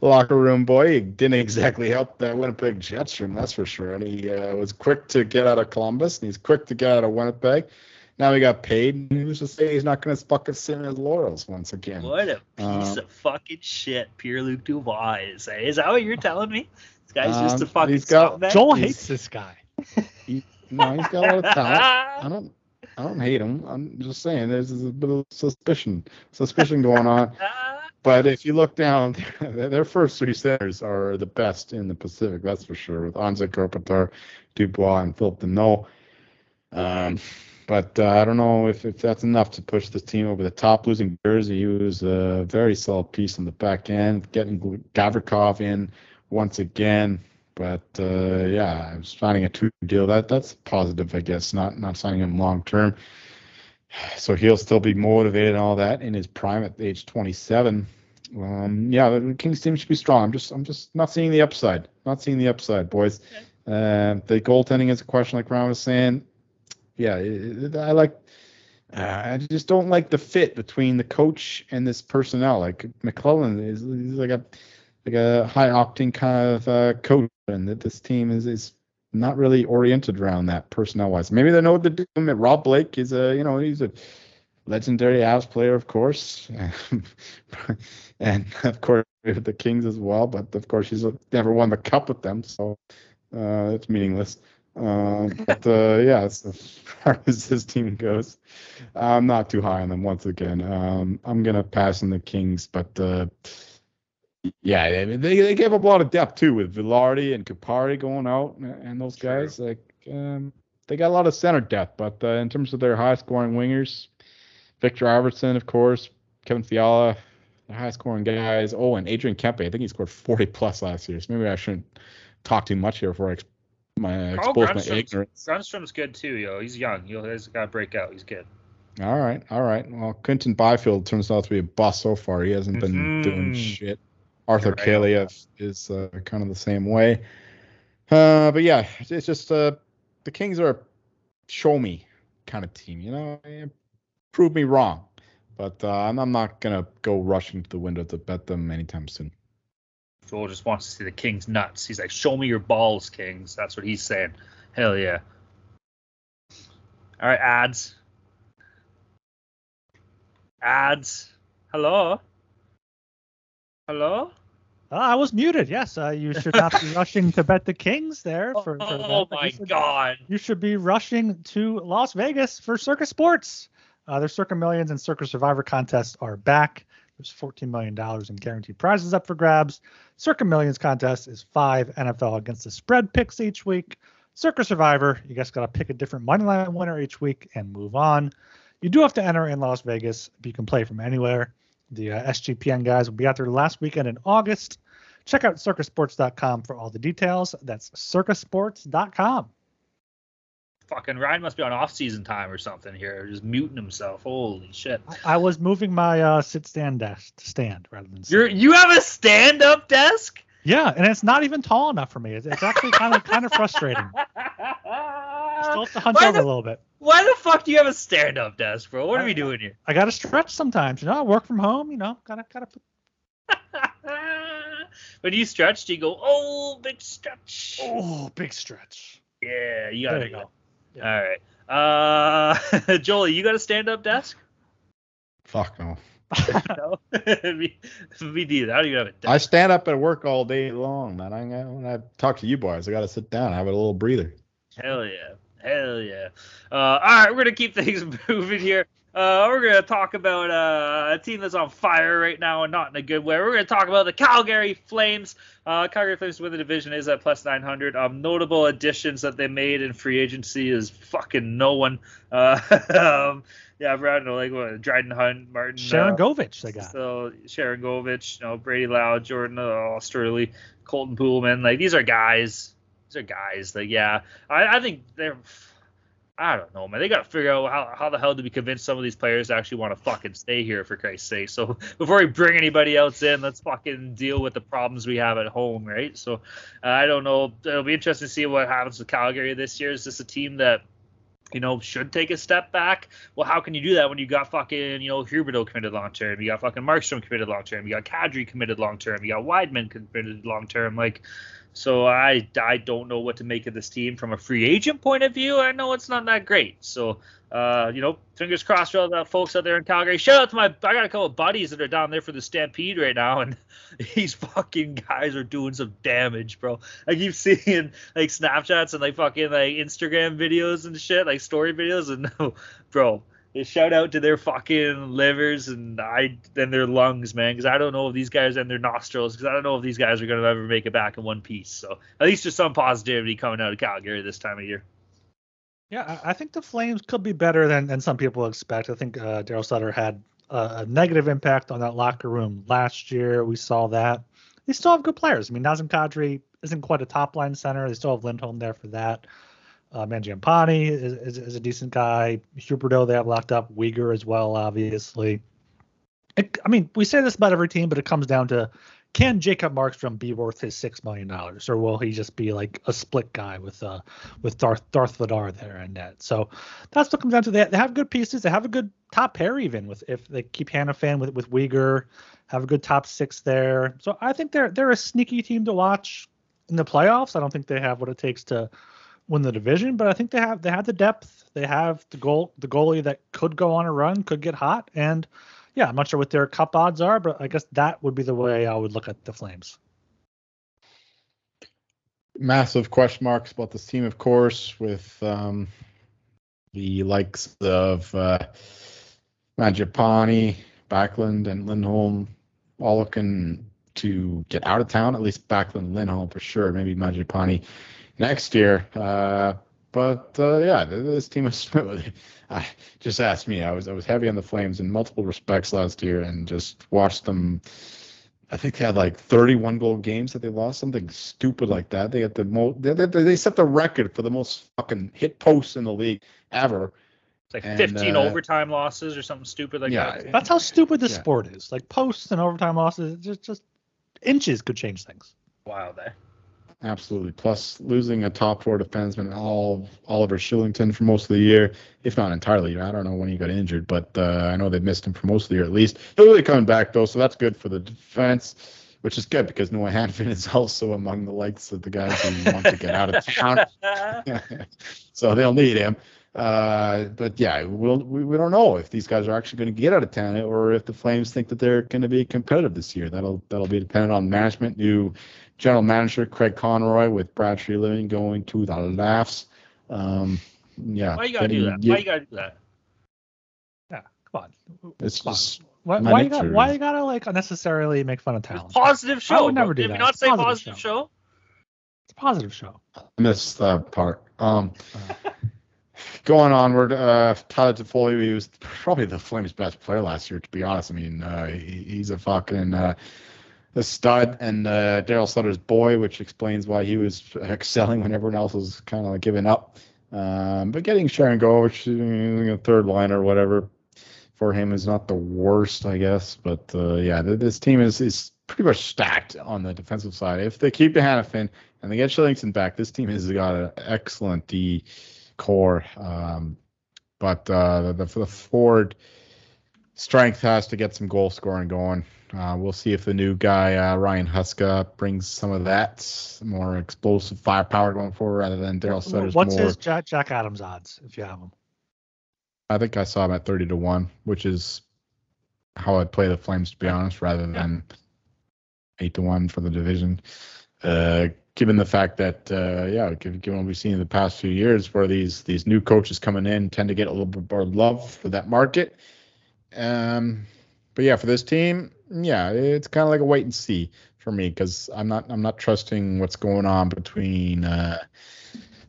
locker room boy. He didn't exactly help that Winnipeg Jets room, that's for sure. And he uh, was quick to get out of Columbus, and he's quick to get out of Winnipeg. Now he got paid, and who's to say he's not going to fucking sit in his laurels once again? What a piece um, of fucking shit Pierre-Luc Dubois is. Is that what you're telling me? Guy's um, just a fucking he's got, Joel he's, hates this guy. He, no, he's got a lot of talent. I don't, I don't hate him. I'm just saying there's a bit of suspicion, suspicion going on. But if you look down, their first three centers are the best in the Pacific, that's for sure, with Anze Kopitar, Dubois, and Philip Danault. Um, But uh, I don't know if, if that's enough to push this team over the top. Losing Jersey, he was a very solid piece on the back end, getting Gavrikov in once again. But uh, yeah, I was signing a two deal. That that's positive, I guess. Not not signing him long term. So he'll still be motivated and all that in his prime at age twenty-seven. Um, yeah, the Kings team should be strong. I'm just I'm just not seeing the upside. Not seeing the upside, boys. Uh, the goaltending is a question, like Ron was saying. Yeah, I like. Uh, I just don't like the fit between the coach and this personnel. Like McLellan is he's like a like a high octane kind of uh, coach, and that this team is is not really oriented around that personnel wise. Maybe they know what to do. Rob Blake is a you know he's a legendary Avs player, of course, and of course with the Kings as well. But of course he's never won the cup with them, so uh, it's meaningless. Uh, but uh, yeah, so as far as this team goes, I'm not too high on them once again. Um, I'm gonna pass on the Kings, but uh, yeah, they they gave up a lot of depth too with Vilardi and Kupari going out and those guys. Sure. Like um, they got a lot of center depth, but uh, in terms of their high scoring wingers, Victor Arvidsson, of course, Kevin Fiala, the high scoring guys. Oh, and Adrian Kempe. I think he scored forty plus last year. So maybe I shouldn't talk too much here before I. My, oh, Grunstrom's, my ignorance. Grunstrom's good too, yo. He's young. He'll, he's got to break out. He's good. All right, all right. Well, Quentin Byfield turns out to be a bust so far. He hasn't mm-hmm. been doing shit. Arthur Kaliev right. is uh, kind of the same way. Uh, but yeah, it's just uh, the Kings are a show me kind of team, you know. Prove me wrong. But uh, I'm, I'm not going to go rushing to the window to bet them anytime soon. Joel just wants to see the Kings nuts. He's like, show me your balls, Kings. That's what he's saying. Hell yeah. All right, ads. Ads. Hello? Hello? Uh, I was muted, yes. Uh, you should not be rushing to bet the Kings there. For, for oh, that. my you should, God. You should be rushing to Las Vegas for Circa Sports. Uh, their Circa Millions and Circa Survivor contests are back. There's fourteen million dollars in guaranteed prizes up for grabs. Circa Millions contest is five N F L against the spread picks each week. Circa Survivor, you guys got to pick a different moneyline winner each week and move on. You do have to enter in Las Vegas, but you can play from anywhere. The uh, S G P N guys will be out there last weekend in August. Check out circa sports dot com for all the details. That's circa sports dot com. Fucking Ryan must be on off-season time or something here, just muting himself. Holy shit! I was moving my uh, sit-stand desk to stand rather than. You you have a stand-up desk? Yeah, and it's not even tall enough for me. It's, it's actually kind of kind of frustrating. I still have to hunch over a little bit. Why the fuck do you have a stand-up desk, bro? What I, are we doing here? I gotta stretch sometimes, you know. I work from home, you know. Gotta gotta. Put... When you stretch, do you go, oh, big stretch? Oh, big stretch. Yeah, you gotta there you go. go. Yeah. All right. Uh, Jolie, you got a stand-up desk? Fuck no. No? me, me neither. I don't even have a desk. I stand up at work all day long, man. I, when I talk to you boys, I got to sit down. I have a little breather. Hell yeah. Hell yeah. Uh, all right, we're going to keep things moving here. Uh, we're going to talk about uh, a team that's on fire right now and not in a good way. We're going to talk about the Calgary Flames. Uh, Calgary Flames win the division is at plus nine hundred. Um, notable additions that they made in free agency is fucking no one. Uh, um, yeah, I've read like what, Dryden Hunt, Martin. Sharon uh, Govich they got. So Sharon Govich, you know, Brady Lau, Jordan uh, Osterley, Colton Poolman. Like, these are guys. These are guys. Like, yeah, I, I think they're... I don't know, man. They got to figure out how, how the hell do we convince some of these players to actually want to fucking stay here, for Christ's sake. So before we bring anybody else in, let's fucking deal with the problems we have at home, right? So uh, I don't know. It'll be interesting to see what happens with Calgary this year. Is this a team that, you know, should take a step back? Well, how can you do that when you got fucking, you know, Huberdeau committed long-term, you got fucking Markstrom committed long-term, you got Kadri committed long-term, you got Weidman committed long-term, like... So I, I don't know what to make of this team from a free agent point of view. I know it's not that great. So, uh, you know, fingers crossed for all the folks out there in Calgary. Shout out to my, I got a couple of buddies that are down there for the Stampede right now. And these fucking guys are doing some damage, bro. I keep seeing like Snapchats and like fucking like Instagram videos and shit, like story videos. And no, bro. Shout out to their fucking livers and I and their lungs, man, because I don't know if these guys and their nostrils, because I don't know if these guys are going to ever make it back in one piece. So at least there's some positivity coming out of Calgary this time of year. Yeah, I think the Flames could be better than, than some people expect. I think uh, Darryl Sutter had a, a negative impact on that locker room last year. We saw that. They still have good players. I mean, Nazem Kadri isn't quite a top-line center. They still have Lindholm there for that. Uh, Manjampani is, is, is a decent guy. Huberdeau they have locked up. Weegar as well, obviously. It, I mean, we say this about every team, but it comes down to, can Jacob Markstrom be worth his six million dollars, or will he just be like a split guy with uh, with Darth, Darth Vladar there in net? So that's what comes down to. They have good pieces. They have a good top pair even with if they keep Hanifin with, with Weegar, have a good top six there. So I think they're they're a sneaky team to watch in the playoffs. I don't think they have what it takes to win the division, but I think they have they have the depth. They have the goal the goalie that could go on a run, could get hot, and yeah, I'm not sure what their cup odds are, but I guess that would be the way I would look at the Flames. Massive question marks about this team, of course, with um, the likes of uh, Manjampani, Backlund, and Lindholm all looking to get out of town, at least Backlund, Lindholm for sure, maybe Manjampani next year. Uh, But uh, yeah, this team is I, just asked me. I was I was heavy on the Flames in multiple respects last year, and just watched them. I think they had like thirty-one goal games that they lost, something stupid like that. They had the most. They, they, they set the record for the most fucking hit posts in the league ever. It's like and, fifteen uh, overtime losses or something stupid like yeah, that. That's how stupid this yeah. sport is. Like posts and overtime losses, just just inches could change things. Wow, there. Absolutely. Plus, losing a top four defenseman, all Oliver Shillington for most of the year, if not entirely. I don't know when he got injured, but uh, I know they missed him for most of the year at least. He's really coming back, though, so that's good for the defense, which is good because Noah Hanifin is also among the likes of the guys who want to get out of town. So they'll need him. Uh, but, yeah, we'll, we we don't know if these guys are actually going to get out of town or if the Flames think that they're going to be competitive this year. That'll that'll be dependent on management. New general manager Craig Conroy with Brad Tree Living going to the laughs. Um, yeah. Why you got to do that? You, why you got to do that? Yeah, come on. It's come just on. Why, why, you got, why you got to, like, unnecessarily make fun of talent? Positive show. I would never do Did that. Did we not say positive, positive show? show? It's a positive show. I missed that part. Um uh, Going onward, uh, Tyler Toffoli, he was probably the Flames' best player last year, to be honest. I mean, uh, he, he's a fucking uh, a stud, and uh, Darryl Sutter's boy, which explains why he was excelling when everyone else was kind of like giving up. Um, but getting Sharon Go, which is a third line or whatever, for him is not the worst, I guess. But, uh, yeah, th- this team is, is pretty much stacked on the defensive side. If they keep the Hanifin and they get Shillington back, this team has got an excellent D core, um, but uh, the, the forward strength has to get some goal scoring going. Uh, we'll see if the new guy, uh, Ryan Huska, brings some of that, some more explosive firepower going forward rather than Darryl Sutter's. What's more, his Jack, Jack Adams odds, if you have him? I think I saw him at thirty to one, which is how I'd play the Flames, to be honest, rather than eight to one for the division. Uh, Given the fact that, uh, yeah, given what we've seen in the past few years, where these these new coaches coming in tend to get a little bit more love for that market. Um, but yeah, for this team, yeah, it's kind of like a wait and see for me because I'm not I'm not trusting what's going on between uh,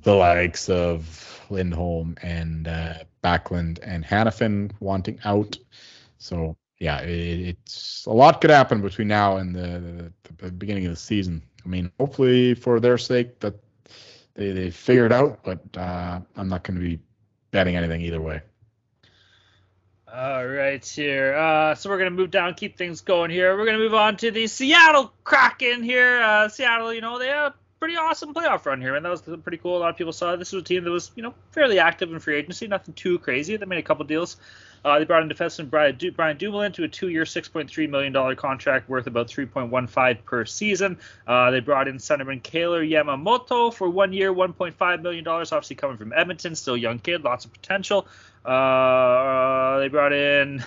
the likes of Lindholm and uh, Backlund and Hanifin wanting out. So yeah, it, it's a lot could happen between now and the, the, the beginning of the season. I mean, hopefully for their sake that they, they figure it out, but uh, I'm not going to be betting anything either way. All right, here. Uh, so we're going to move down, keep things going here. We're going to move on to the Seattle Kraken here. Uh, Seattle, you know, they have a pretty awesome playoff run here, and that was pretty cool. A lot of people saw it. This was a team that was, you know, fairly active in free agency, nothing too crazy. They made a couple deals. Uh, they brought in defenseman Brian, du- Brian Dumoulin to a two-year, six point three million dollars contract worth about three point one five per season. Uh, they brought in centerman Kailer Yamamoto for one year, one point five million dollars, obviously coming from Edmonton, still a young kid, lots of potential. Uh, they brought in...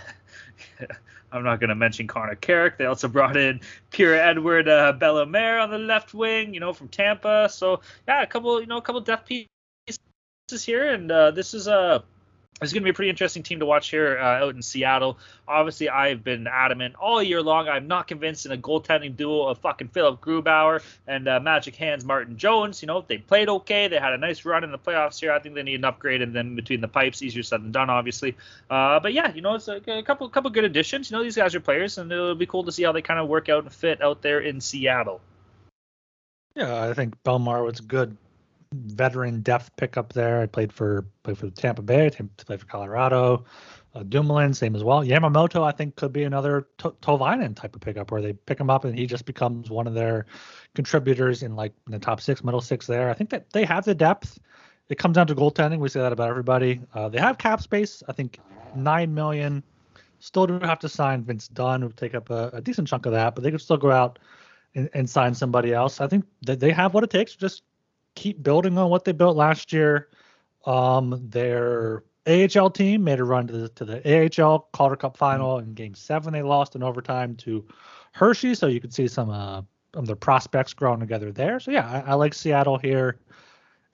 I'm not going to mention Connor Carrick. They also brought in Pierre-Edouard uh, Bellemare on the left wing, you know, from Tampa. So, yeah, a couple, you know, a couple depth pieces here, and uh, this is a... Uh, It's going to be a pretty interesting team to watch here uh, out in Seattle. Obviously, I've been adamant all year long. I'm not convinced in a goaltending duel of fucking Philip Grubauer and uh, Magic Hands Martin Jones. You know, they played okay. They had a nice run in the playoffs here. I think they need an upgrade and then between the pipes. Easier said than done, obviously. Uh, but, yeah, you know, it's a, a couple couple good additions. You know, these guys are players, and it'll be cool to see how they kind of work out and fit out there in Seattle. Yeah, I think Belmar was good. Veteran depth pickup there. I played for played for Tampa Bay, played for Colorado. Uh, Dumoulin, same as well. Yamamoto, I think, could be another to- Tolvainen type of pickup where they pick him up and he just becomes one of their contributors in like in the top six, middle six there. I think that they have the depth. It comes down to goaltending. We say that about everybody. Uh, they have cap space. I think nine million dollars. Still do have to sign Vince Dunn, who take up a, a decent chunk of that, but they could still go out and, and sign somebody else. I think that they have what it takes to just keep building on what they built last year. Um, their A H L team made a run to the, to the A H L Calder Cup final in game seven. They lost in overtime to Hershey. So you could see some, uh, some of their prospects growing together there. So yeah, I, I like Seattle here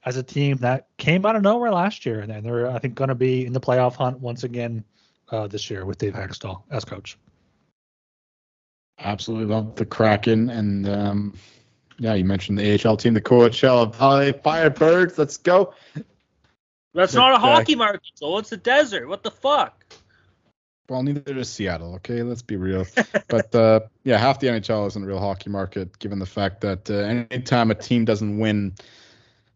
as a team that came out of nowhere last year. And then they're, I think, going to be in the playoff hunt once again uh, this year with Dave Hextall as coach. Absolutely love the Kraken. And, um, yeah, you mentioned the A H L team, the Coachella Valley Firebirds. Let's go. That's not a hockey market, so it's a desert. What the fuck? Well, neither is Seattle, okay? Let's be real. But, uh, yeah, half the N H L isn't a real hockey market, given the fact that uh, any time a team doesn't win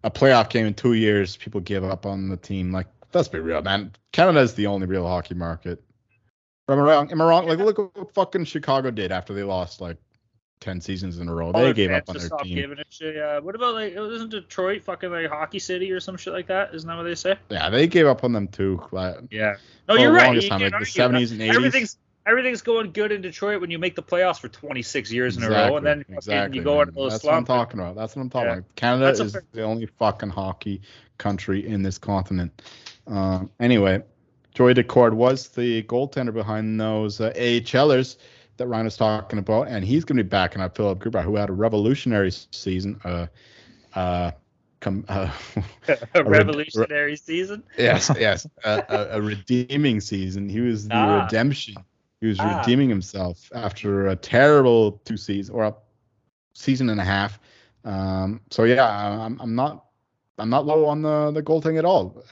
a playoff game in two years, people give up on the team. Like, let's be real, man. Canada is the only real hockey market. Am I wrong? Am I wrong? Like, look what fucking Chicago did after they lost, like, ten seasons in a row. They gave up on their team. Yeah. What about, like, isn't Detroit fucking like Hockey City or some shit like that? Isn't that what they say? Yeah, they gave up on them too. Yeah. No, you're right. Time, like the seventies and eighties. Everything's everything's going good in Detroit when you make the playoffs for twenty-six years in a row, and then you go into a slump. That's what I'm talking about. That's what I'm talking about. Canada is the only fucking hockey country in this continent. Um, anyway, Joey Daccord was the goaltender behind those uh, AHLers that Ryan was talking about, and he's going to be backing up Philip Grubauer, who had a revolutionary season. Uh, uh, com, uh, a revolutionary a re- season? Yes, yes. uh, a, a redeeming season. He was the ah. redemption. He was ah. redeeming himself after a terrible two seasons, or a season and a half. Um, so, yeah, I'm, I'm not I'm not low on the, the goaltending at all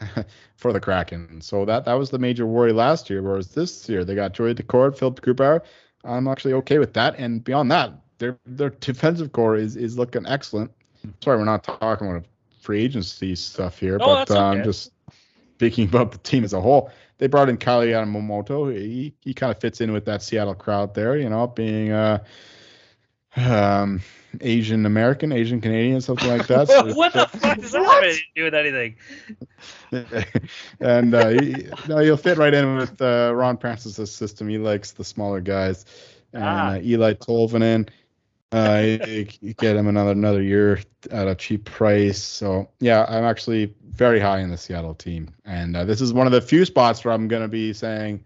for the Kraken. So that, that was the major worry last year, whereas this year they got Joey Daccord, Philip Grubauer. I'm actually okay with that. And beyond that, their their defensive core is, is looking excellent. Sorry, we're not talking about free agency stuff here, no, but I'm okay. um, just speaking about the team as a whole. They brought in Kailer Yamamoto. He he kind of fits in with that Seattle crowd there, you know, being uh, um, Asian American, Asian Canadian, something like that. So what the fuck does that have to do with anything? and uh, he, no, he'll fit right in with uh, Ron Francis' system. He likes the smaller guys. And ah. uh, Eli Tolvanen, uh, you, you get him another another year at a cheap price. So yeah, I'm actually very high in the Seattle team, and uh, this is one of the few spots where I'm going to be saying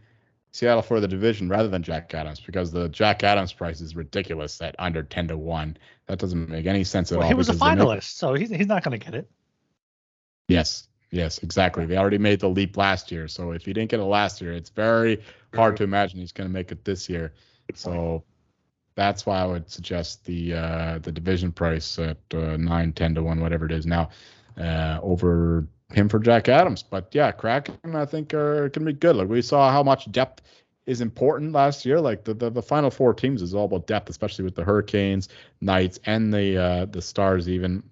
Seattle for the division rather than Jack Adams, because the Jack Adams price is ridiculous at under ten to one. That doesn't make any sense at well, all. He was a finalist, so he's, he's not going to get it. Yes, yes, exactly. They already made the leap last year. So if he didn't get it last year, it's very hard to imagine he's going to make it this year. So that's why I would suggest the uh, the division price at uh, nine, ten to one, whatever it is now, uh, over him for Jack Adams. But yeah, Kraken, I think, are going to be good. Like, we saw how much depth is important last year. Like, the, the, the final four teams is all about depth, especially with the Hurricanes, Knights, and the uh, the Stars even.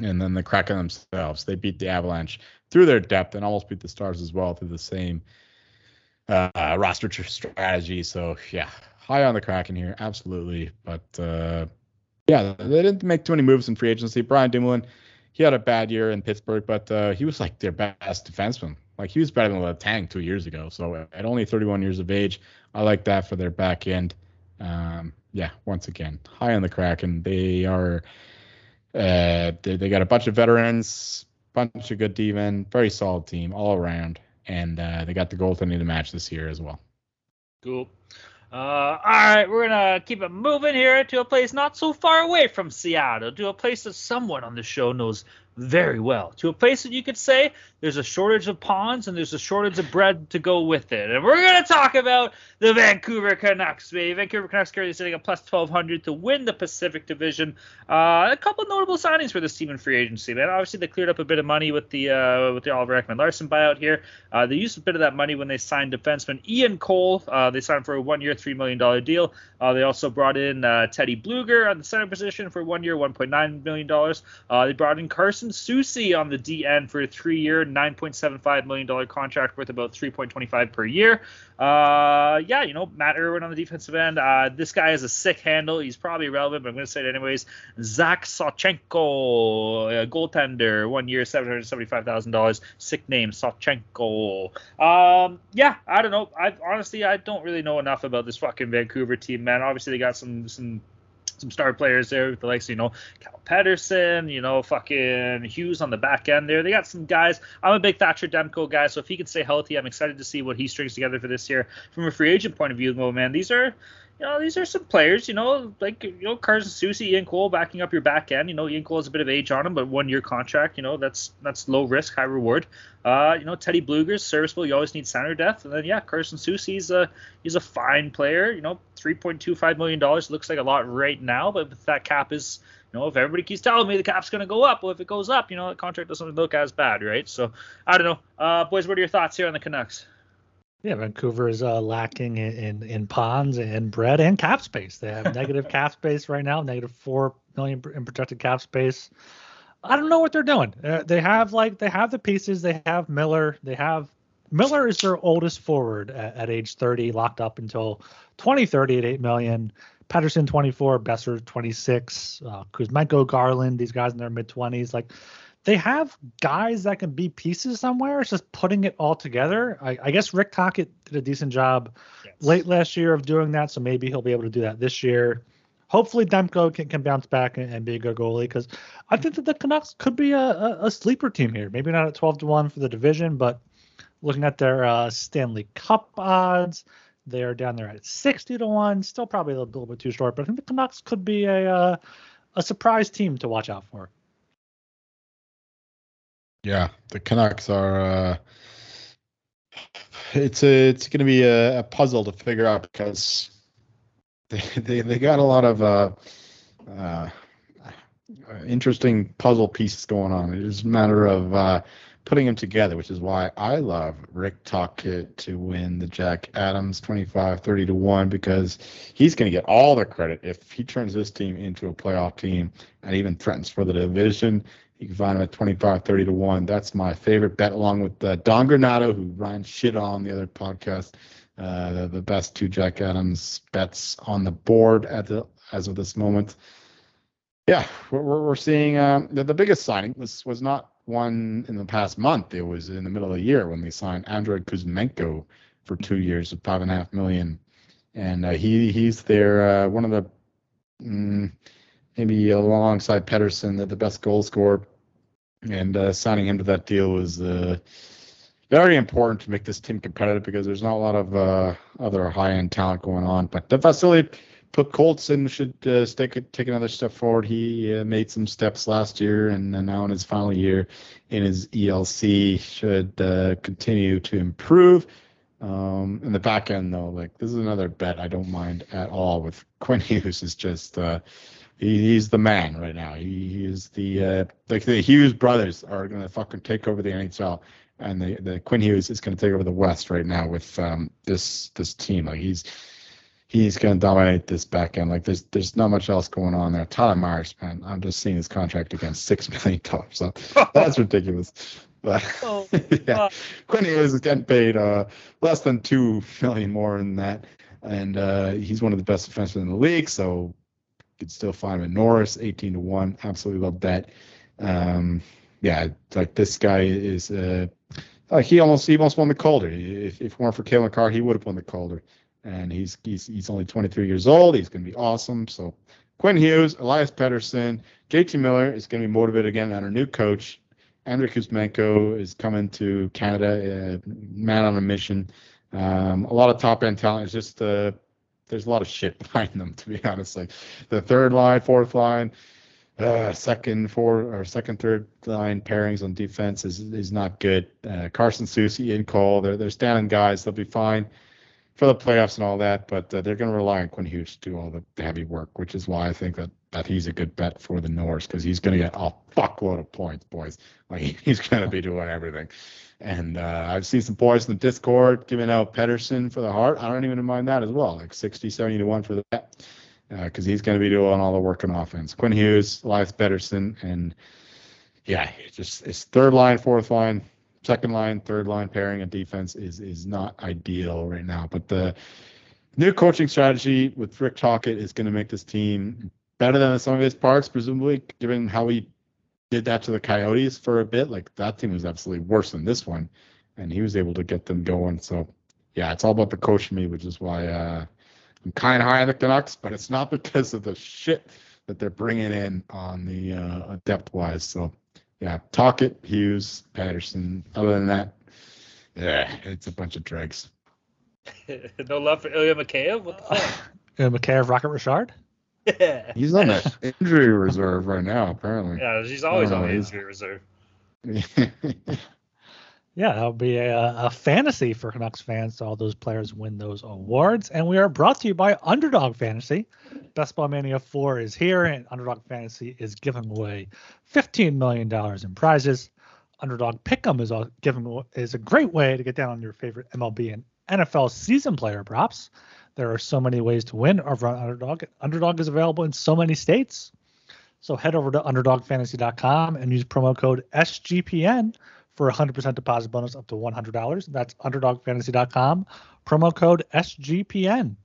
And then the Kraken themselves, they beat the Avalanche through their depth and almost beat the Stars as well through the same uh, roster strategy. So yeah, high on the Kraken here, absolutely. But uh, yeah, they didn't make too many moves in free agency. Brian Dumoulin, he had a bad year in Pittsburgh, but uh, he was like their best defenseman. Like, he was better than Letang two years ago. So at only thirty-one years of age, I like that for their back end. Um, yeah, once again, high on the Kraken. They are uh, they, they got a bunch of veterans, bunch of good D-men, very solid team all around, and uh, they got the goaltending to match this year as well. Cool. Uh, all right, we're going to keep it moving here to a place not so far away from Seattle, to a place that someone on the show knows very well, to a place that you could say there's a shortage of ponds and there's a shortage of bread to go with it. And we're going to talk about the Vancouver Canucks. The Vancouver Canucks currently sitting at plus twelve hundred to win the Pacific Division. Uh, a couple of notable signings for this team in free agency, man. Obviously, they cleared up a bit of money with the uh, with the Oliver Ekman-Larsson buyout here. Uh, they used a bit of that money when they signed defenseman Ian Cole. Uh, they signed for a one-year, three million dollars deal. Uh, they also brought in uh, Teddy Bluger on the center position for one year, one point nine million dollars. Uh, they brought in Carson Soucy on the D N for a three-year, nine point seven five million dollars contract worth about three point two five per year. Uh, yeah, you know, Matt Irwin on the defensive end. Uh, this guy has a sick handle. He's probably irrelevant, but I'm going to say it anyways. Zach Sawchenko, a goaltender, one year, seven hundred seventy-five thousand dollars. Sick name, Sawchenko. Um, yeah, I don't know. I honestly, I don't really know enough about this fucking Vancouver team, man. Obviously, they got some some. Some star players there with the likes of, you know, Cal Pedersen, you know, fucking Hughes on the back end there. They got some guys. I'm a big Thatcher Demko guy, so if he can stay healthy, I'm excited to see what he strings together for this year. From a free agent point of view, though, man, these are, you know, these are some players, you know, like, you know, Carson Soucy, Ian Cole backing up your back end. You know, Ian Cole has a bit of age on him, but one-year contract, you know, that's that's low risk, high reward. Uh, you know, Teddy Bluger's serviceable. You always need center depth. And then, yeah, Carson Soucy's a, he's a fine player. You know, three point two five million dollars looks like a lot right now, but if that cap is, you know, if everybody keeps telling me the cap's going to go up, well, if it goes up, you know, the contract doesn't look as bad, right? So, I don't know. Uh, boys, what are your thoughts here on the Canucks? Yeah, Vancouver is uh, lacking in, in, in ponds and bread and cap space. They have negative cap space right now, negative four million in projected cap space. I don't know what they're doing. Uh, they have like they have the pieces. They have Miller. They have Miller is their oldest forward at, at age thirty, locked up until twenty thirty at eight million. Patterson twenty-four, Besser twenty-six, uh, Kuzmenko, Garland. These guys in their mid twenties, like. They have guys that can be pieces somewhere. It's just putting it all together. I, I guess Rick Tocchet did a decent job yes. late last year of doing that, so maybe he'll be able to do that this year. Hopefully Demko can, can bounce back and, and be a good goalie, because I think that the Canucks could be a, a, a sleeper team here. Maybe not at twelve to one for the division, but looking at their uh, Stanley Cup odds, they are down there at sixty to one. Still probably a little, little bit too short, but I think the Canucks could be a, uh, a surprise team to watch out for. Yeah, the Canucks are. Uh, it's a, it's going to be a, a puzzle to figure out, because they they, they got a lot of uh, uh, interesting puzzle pieces going on. It is a matter of uh, putting them together, which is why I love Rick Tocchet to win the Jack Adams twenty-five, thirty to one, because he's going to get all the credit if he turns this team into a playoff team and even threatens for the division. You can find him at twenty-five, thirty to one. That's my favorite bet, along with uh, Don Granato, who Ryan shit on the other podcast. Uh, the, the best two Jack Adams bets on the board at the as of this moment. Yeah, we're we're seeing um, the, the biggest signing was was not one in the past month. It was in the middle of the year when they signed Andrei Kuzmenko for two years at five and a half million, and uh, he he's their uh, one of the. Mm, maybe alongside Pedersen, the, the best goal scorer, and uh, signing him to that deal was uh, very important to make this team competitive, because there's not a lot of uh, other high-end talent going on. But Vasily Podkolzin should uh, take, take another step forward. He uh, made some steps last year, and uh, now in his final year in his E L C should uh, continue to improve. Um, in the back end, though, like this is another bet I don't mind at all with Quinn Hughes. Is just... Uh, He's the man right now. He, he is the uh, like the Hughes brothers are gonna fucking take over the N H L, and the, the Quinn Hughes is gonna take over the West right now with um this this team. Like he's he's gonna dominate this back end. Like there's there's not much else going on there. Tyler Myers, man, I'm just seeing his contract again, six million dollars. So that's ridiculous. But yeah, Quinn Hughes is getting paid uh less than two million more than that, and uh, he's one of the best defensemen in the league. So. Could still find him in Norris, eighteen to one. Absolutely love that. Um, yeah, like this guy is, uh, like he almost he almost won the Calder. If if it weren't for Kalen Carr, he would have won the Calder. And he's he's he's only twenty-three years old. He's going to be awesome. So Quinn Hughes, Elias Pettersson, J T Miller is going to be motivated again under new coach. Andrei Kuzmenko is coming to Canada, uh, man on a mission. Um, a lot of top end talent. It's just uh, there's a lot of shit behind them, to be honest. Like the third line, fourth line, uh, second, four or second, third line pairings on defense is is not good. Uh, Carson Soucy and Cole, they're they're standing guys. They'll be fine for the playoffs and all that, but uh, they're going to rely on Quinn Hughes to do all the heavy work, which is why I think that, that he's a good bet for the Norse, because he's going to get a fuckload of points, boys. Like he's going to be doing everything. And uh, I've seen some boys in the Discord giving out Pettersson for the heart. I don't even mind that as well, like sixty, seventy to one for that, because uh, he's going to be doing all the work on offense. Quinn Hughes, Elias Pettersson, and yeah, it's just it's third line, fourth line. Second line, third line pairing and defense is is not ideal right now. But the new coaching strategy with Rick Tocchet is going to make this team better than some of his parts, presumably, given how he did that to the Coyotes for a bit. Like, that team was absolutely worse than this one, and he was able to get them going. So, yeah, it's all about the coach for me, which is why uh, I'm kind of high on the Canucks, but it's not because of the shit that they're bringing in on the uh, depth-wise. So, yeah, Tocchet, Hughes, Patterson. Other than that, yeah, it's a bunch of dregs. No love for Ilya Mikheyev? What the fuck? Ilya Mikheyev, Rocket Richard? Yeah. He's on the injury reserve right now, apparently. Yeah, he's always on the injury reserve. Yeah, that'll be a, a fantasy for Canucks fans. All those players win those awards. And we are brought to you by Underdog Fantasy. Best Ball Mania four is here, and Underdog Fantasy is giving away fifteen million dollars in prizes. Underdog Pick'em is all giving is a great way to get down on your favorite M L B and N F L season player props. There are so many ways to win over on Underdog. Underdog is available in so many states. So head over to underdog fantasy dot com and use promo code S G P N for a one hundred percent deposit bonus up to one hundred dollars. That's underdog fantasy dot com, promo code S G P N.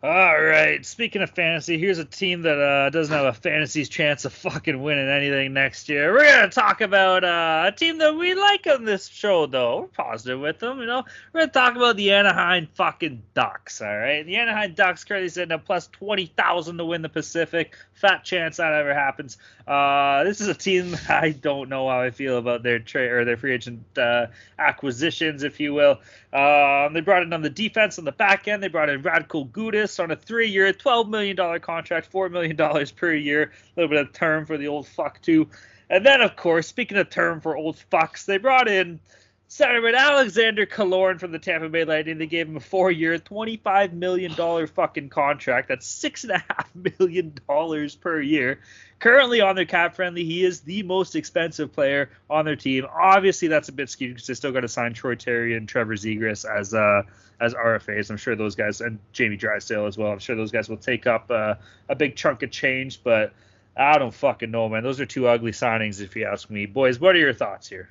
All right. Speaking of fantasy, here's a team that uh, doesn't have a fantasy's chance of fucking winning anything next year. We're going to talk about uh, a team that we like on this show, though. We're positive with them, you know. We're going to talk about the Anaheim fucking Ducks, all right? The Anaheim Ducks currently sitting at plus twenty thousand to win the Pacific. Fat chance that ever happens. Uh, this is a team I don't know how I feel about their trade or their free agent uh, acquisitions, if you will. Um, they brought in on the defense on the back end. They brought in Radko Gudas on a three-year, twelve million dollars contract, four million dollars per year. A little bit of term for the old fuck, too. And then, of course, speaking of term for old fucks, they brought in centerman Alexander Killorn from the Tampa Bay Lightning. They gave him a four-year, twenty-five million dollars fucking contract. That's six point five million dollars per year. Currently on their cap friendly, he is the most expensive player on their team. Obviously, that's a bit skewed because they still got to sign Troy Terry and Trevor Zegras as uh, as R F As. I'm sure those guys, and Jamie Drysdale as well, I'm sure those guys will take up uh, a big chunk of change, but I don't fucking know, man. Those are two ugly signings, if you ask me. Boys, what are your thoughts here?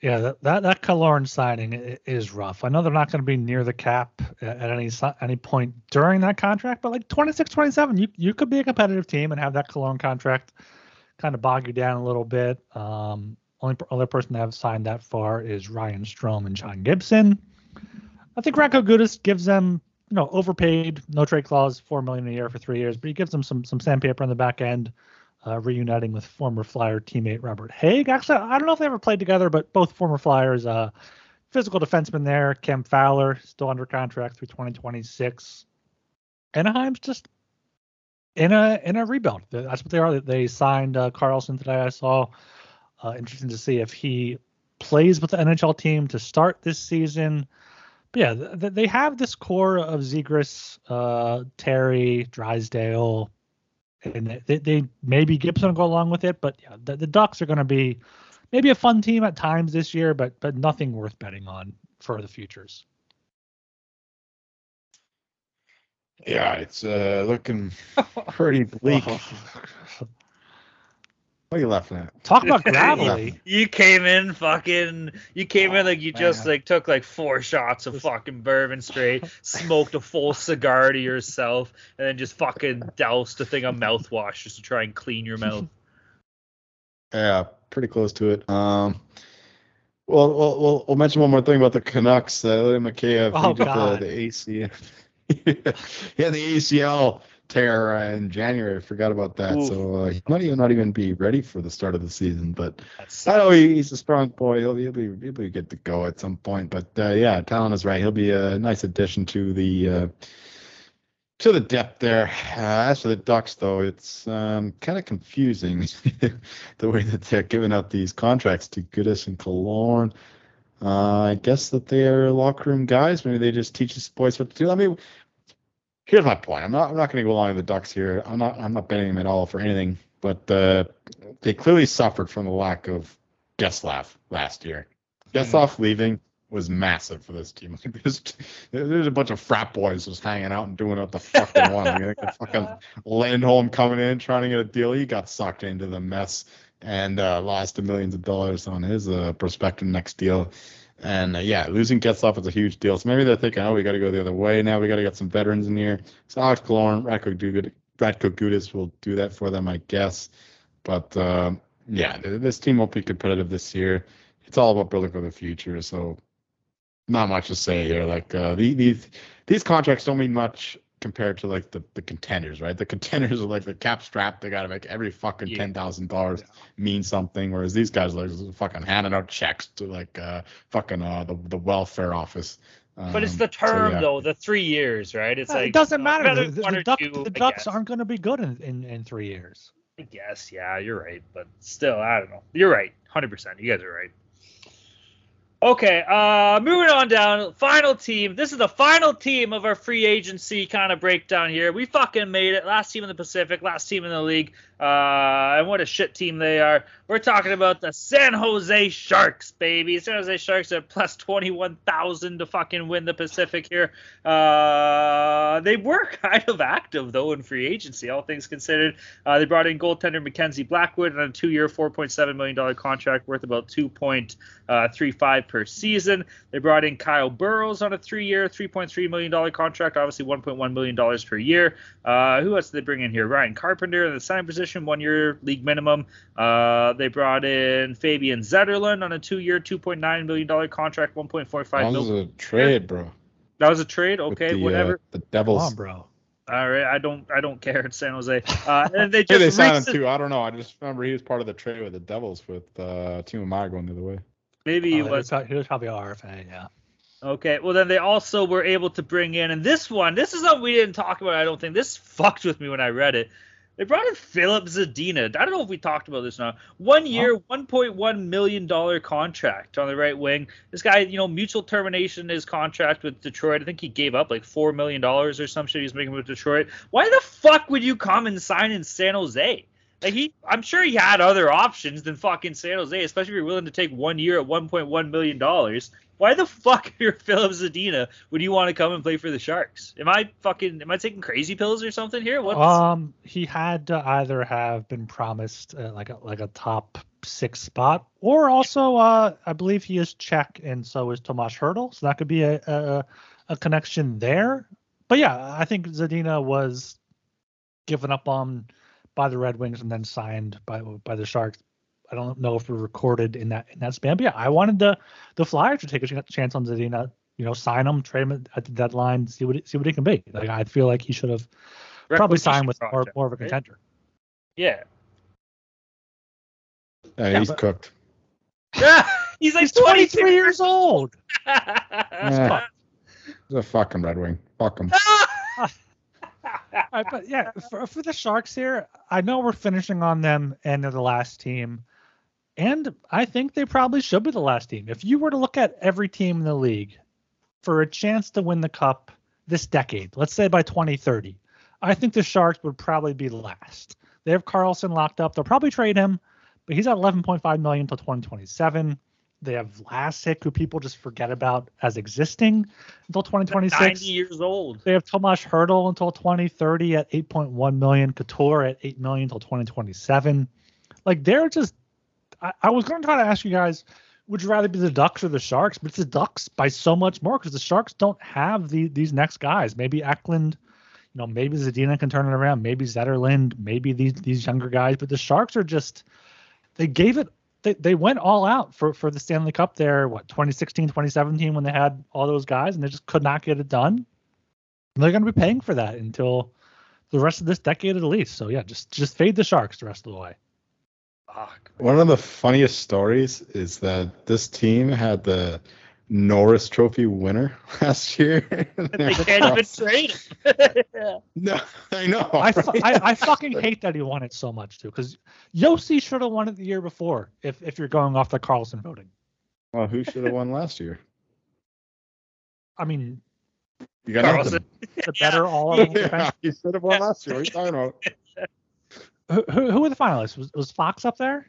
Yeah, that that, that Killorn signing is rough. I know they're not going to be near the cap at any any point during that contract, but like twenty-six, twenty-seven, you, you could be a competitive team and have that Killorn contract kind of bog you down a little bit. Um, only other person that have signed that far is Ryan Strome and John Gibson. I think Radko Gudas gives them, you know, overpaid, no trade clause, four million a year for three years, but he gives them some some sandpaper on the back end. Uh, reuniting with former Flyer teammate Robert Haig. Actually, I don't know if they ever played together, but both former Flyers, uh, physical defenseman there. Cam Fowler still under contract through twenty twenty-six. Anaheim's just in a in a rebuild. That's what they are. They signed uh, Carlson today. I saw. Uh, interesting to see if he plays with the N H L team to start this season. But yeah, th- th- they have this core of Zegras, uh, Terry, Drysdale. And they, they maybe Gibson will go along with it, but yeah, the, the Ducks are going to be maybe a fun team at times this year, but but nothing worth betting on for the futures. Yeah, it's uh, looking pretty bleak. What are you laughing at? Talk about gravelly. You came in fucking, you came oh, in like you man. just like took like four shots of fucking bourbon straight, smoked a full cigar to yourself, and then just fucking doused a thing of mouthwash just to try and clean your mouth. Yeah, pretty close to it. Um, Well, we'll, we'll, we'll mention one more thing about the Canucks. Uh, Mikheyev, oh, God. The, the A C L. Yeah, the A C L. tear in January. I forgot about that. Ooh. So uh, he might even not even be ready for the start of the season. But I know he, he's a strong boy. He'll, he'll be he'll be good to go at some point. But uh, yeah, Talon is right. He'll be a nice addition to the uh, to the depth there. Uh, as for the Ducks, though, it's um, kind of confusing the way that they're giving out these contracts to Goodis and Killorn. Uh, I guess that they are locker room guys. Maybe they just teach the boys what to do. I mean, here's my point. I'm not. I'm not going to go along with the Ducks here. I'm not. I'm not betting them at all for anything. But uh, they clearly suffered from the lack of Getzlaf last year. Getzlaf mm. leaving was massive for this team. There's, there's a bunch of frat boys just hanging out and doing what the fuck they want. I mean, like the fucking Lindholm coming in trying to get a deal. He got sucked into the mess and uh, lost millions of dollars on his uh, prospective next deal. And uh, yeah, losing Getzlaf is a huge deal. So maybe they're thinking, oh, we got to go the other way now. We got to get some veterans in here. So Alex Killorn, Ratko Gudas will do that for them, I guess. But uh, yeah, this team won't be competitive this year. It's all about building for the future. So not much to say here. Like uh, the, these these contracts don't mean much compared to like the, the contenders, right? The contenders are like the cap strap. They got to make every fucking ten thousand dollars yeah. mean something. Whereas these guys are like fucking handing out checks to like uh fucking uh the, the welfare office. Um, but it's the term so, yeah. though, the three years, right? It's uh, like, it doesn't matter. The, the, the, duck, two, the Ducks aren't going to be good in, in, in three years. I guess. Yeah, you're right. But still, I don't know. You're right. one hundred percent. You guys are right. Okay, uh, moving on down, final team. This is the final team of our free agency kind of breakdown here. We fucking made it. Last team in the Pacific, last team in the league, uh, and what a shit team they are. We're talking about the San Jose Sharks, baby. San Jose Sharks at plus twenty-one thousand to fucking win the Pacific here. Uh, they were kind of active, though, in free agency, all things considered. Uh, they brought in goaltender Mackenzie Blackwood on a two-year, four point seven million dollars contract worth about two point three five per season. They brought in Kyle Burrows on a three-year, three point three million dollars contract, obviously one point one million dollars per year. Uh, who else did they bring in here? Ryan Carpenter in the sign position, one-year league minimum. Uh, they brought in Fabian Zetterlund on a two-year, two point nine million dollars contract, one point four five million dollars. That was a trade, bro. That was a trade? Okay, the, whatever. Uh, the Devils. Come on, bro. All right, I don't, I don't care. It's San Jose. Uh, and they just hey, they signed him too. I don't know. I just remember he was part of the trade with the Devils with uh, Timo Meyer going the other way. Maybe he oh, was. He was probably R F A, yeah. Okay, well, then they also were able to bring in, and this one, this is something we didn't talk about, I don't think. This fucked with me when I read it. They brought in Philip Zadina. I don't know if we talked about this now. One year, oh. one point one million dollars contract on the right wing. This guy, you know, mutual termination in his contract with Detroit. I think he gave up like four million dollars or some shit he was making with Detroit. Why the fuck would you come and sign in San Jose? Like he, I'm sure he had other options than fucking San Jose, especially if you're willing to take one year at one point one million dollars. Why the fuck, if you're Philip Zadina, would you want to come and play for the Sharks? Am I fucking, am I taking crazy pills or something here? What? Um, he had to either have been promised uh, like a like a top six spot, or also uh, I believe he is Czech, and so is Tomáš Hertl, so that could be a, a a connection there. But yeah, I think Zadina was given up on by the Red Wings and then signed by by the Sharks. I don't know if we're recorded in that in that span. But yeah, I wanted the the Flyers to take a chance on Zadina, you know, sign him, trade him at the deadline, see what see what he can be. Like I feel like he should have probably signed with project, more, more of a contender. Right? Yeah. Uh, yeah, he's but, cooked. Yeah, he's like he's twenty-three years old. Yeah. He's a fucking Red Wing. Fuck him. Right, but yeah, for, for the Sharks here, I know we're finishing on them and they're the last team. And I think they probably should be the last team. If you were to look at every team in the league for a chance to win the cup this decade, let's say by twenty thirty, I think the Sharks would probably be last. They have Karlsson locked up. They'll probably trade him, but he's at eleven point five million dollars until twenty twenty-seven. They have Vlasic, who people just forget about as existing until twenty twenty-six. ninety years old. They have Tomáš Hertl until twenty thirty at eight point one million dollars. Couture at eight million dollars until twenty twenty-seven. Like, they're just... I, I was going to try to ask you guys, would you rather be the Ducks or the Sharks? But it's the Ducks by so much more because the Sharks don't have the, these next guys. Maybe Eklund, you know, maybe Zadina can turn it around. Maybe Zetterlund, maybe these, these younger guys. But the Sharks are just... They gave it... They they went all out for, for the Stanley Cup there, what, twenty sixteen, twenty seventeen, when they had all those guys, and they just could not get it done. And they're going to be paying for that until the rest of this decade at least. So yeah, just just fade the Sharks the rest of the way. Oh, one of the funniest stories is that this team had the Norris Trophy winner last year. They can't even trade it. Yeah. No, I know. I, fu- right? I I fucking hate that he won it so much too, because Yossi should have won it the year before. If if you're going off the Carlson voting. Well, who should have won last year? I mean, you got Carlson. The better all-around yeah, defense. He should have won last year. What are you talking about? Who, who, who were the finalists? Was, was Fox up there?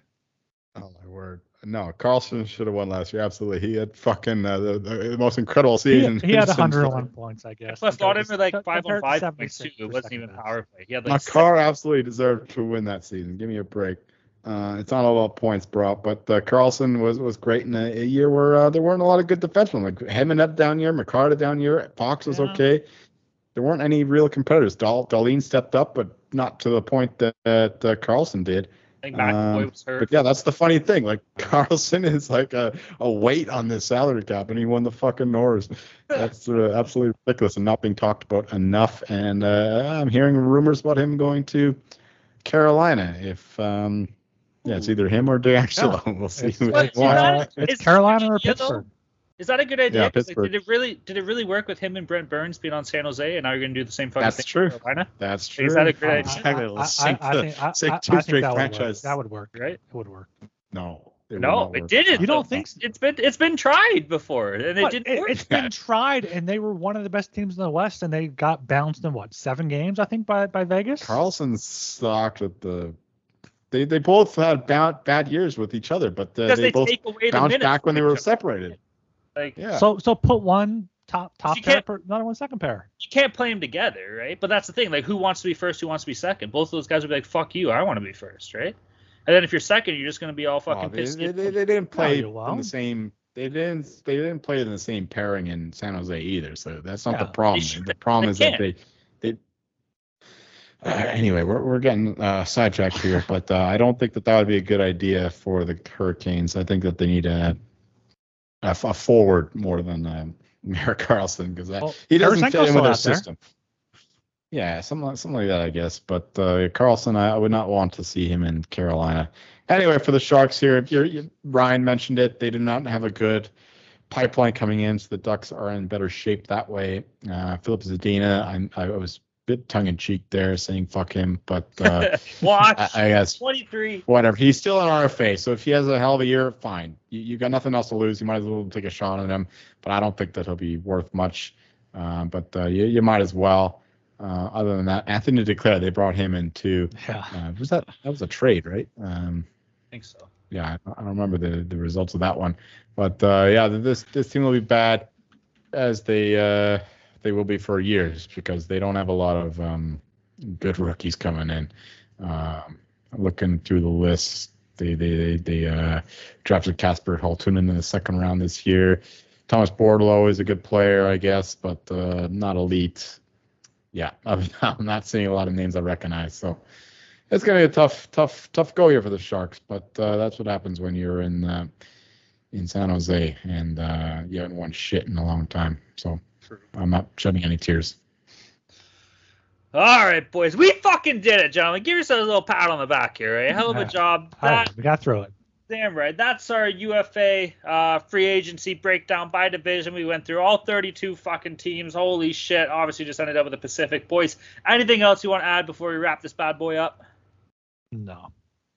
Oh, my word. No, Carlson should have won last year. Absolutely. He had fucking uh, the, the most incredible season. He, he had one hundred one stuff. Points, I guess. Plus, all of them were like five on five points, too. It wasn't even power play. He had like Makar absolutely deserved to win that season. Give me a break. Uh, it's not all about points, bro. But uh, Carlson was, was great in a, a year where uh, there weren't a lot of good defensemen. Like Hedman up down year, Makar down year, Fox was yeah. okay. There weren't any real competitors. Dahl, Dahlin stepped up, but not to the point that, that uh, Carlson did. I think McAvoy was hurt. But yeah, that's the funny thing. Like Carlson is like a, a weight on this salary cap, and he won the fucking Norris. That's uh, absolutely ridiculous and not being talked about enough. And uh, I'm hearing rumors about him going to Carolina. If um, yeah, it's either him or D'Angelo. Yeah. We'll see. It's, who it's, why. It's, it's Carolina or Pittsburgh. Is that a good idea? Yeah, Pittsburgh. Like, did it really? Did it really work with him and Brent Burns being on San Jose, and now you're going to do the same fucking That's thing? True. In Carolina? That's true. Is that a great idea? I, I, I, I, sink I, I the, think, I, sink I, I think that, would that would work. Right? It would work. No. It no, it didn't. You don't think so? It's been it's been tried before, and it what? didn't. It, work. It's been tried, and they were one of the best teams in the West, and they got bounced in what seven games, I think, by by Vegas. Carlson sucked at the. They they both had bad bad years with each other, but uh, they, they both bounced back when they were separated. Like, yeah. So so put one top top pair, per, another one second pair. You can't play them together, right? But that's the thing. Like, who wants to be first? Who wants to be second? Both of those guys would be like, "Fuck you! I want to be first," right? And then if you're second, you're just gonna be all fucking oh, pissed. They, they, they didn't play oh, well. in the same. They didn't. They didn't play in the same pairing in San Jose either. So that's not yeah, the problem. The problem is can't. that they. they uh, anyway, we're we're getting uh, sidetracked here, but uh, I don't think that that would be a good idea for the Hurricanes. I think that they need to. A, f- a forward more than um, Merrick Carlson because well, he doesn't Tarasenko's fit in with their system. There. Yeah, something like, something like that, I guess. But uh, Carlson, I, I would not want to see him in Carolina. Anyway, for the Sharks here, if you're, you, Ryan mentioned it, they did not have a good pipeline coming in, so the Ducks are in better shape that way. Uh, Philip Zadina, I'm, I was a bit tongue-in-cheek there saying fuck him, but uh, watch, I, I guess, twenty-three whatever. He's still an R F A, so if he has a hell of a year, fine. You, you got nothing else to lose. You might as well take a shot at him, but I don't think that he'll be worth much. Uh, but uh, you, you might as well. Uh, other than that, Anthony DeClaire, they brought him in too. Yeah. Uh, was that, that was a trade, right? Um, I think so. Yeah, I, I don't remember the, the results of that one. But uh, yeah, this, this team will be bad as they uh, – they will be for years because they don't have a lot of um, good rookies coming in. Um, looking through the list, they they they, they uh, drafted Casper Holtunen in the second round this year. Thomas Bordeleau is a good player, I guess, but uh, not elite. Yeah, I'm not, I'm not seeing a lot of names I recognize, so it's gonna be a tough, tough, tough go here for the Sharks. But uh, that's what happens when you're in uh, in San Jose and uh, you haven't won shit in a long time, so. I'm not shedding any tears. All right, boys. We fucking did it, gentlemen. Give yourselves a little pat on the back here, right? Hell of a job. That, we got through it. Damn right. That's our U F A uh, free agency breakdown by division. We went through all thirty-two fucking teams. Holy shit. Obviously, just ended up with the Pacific. Boys, anything else you want to add before we wrap this bad boy up? No.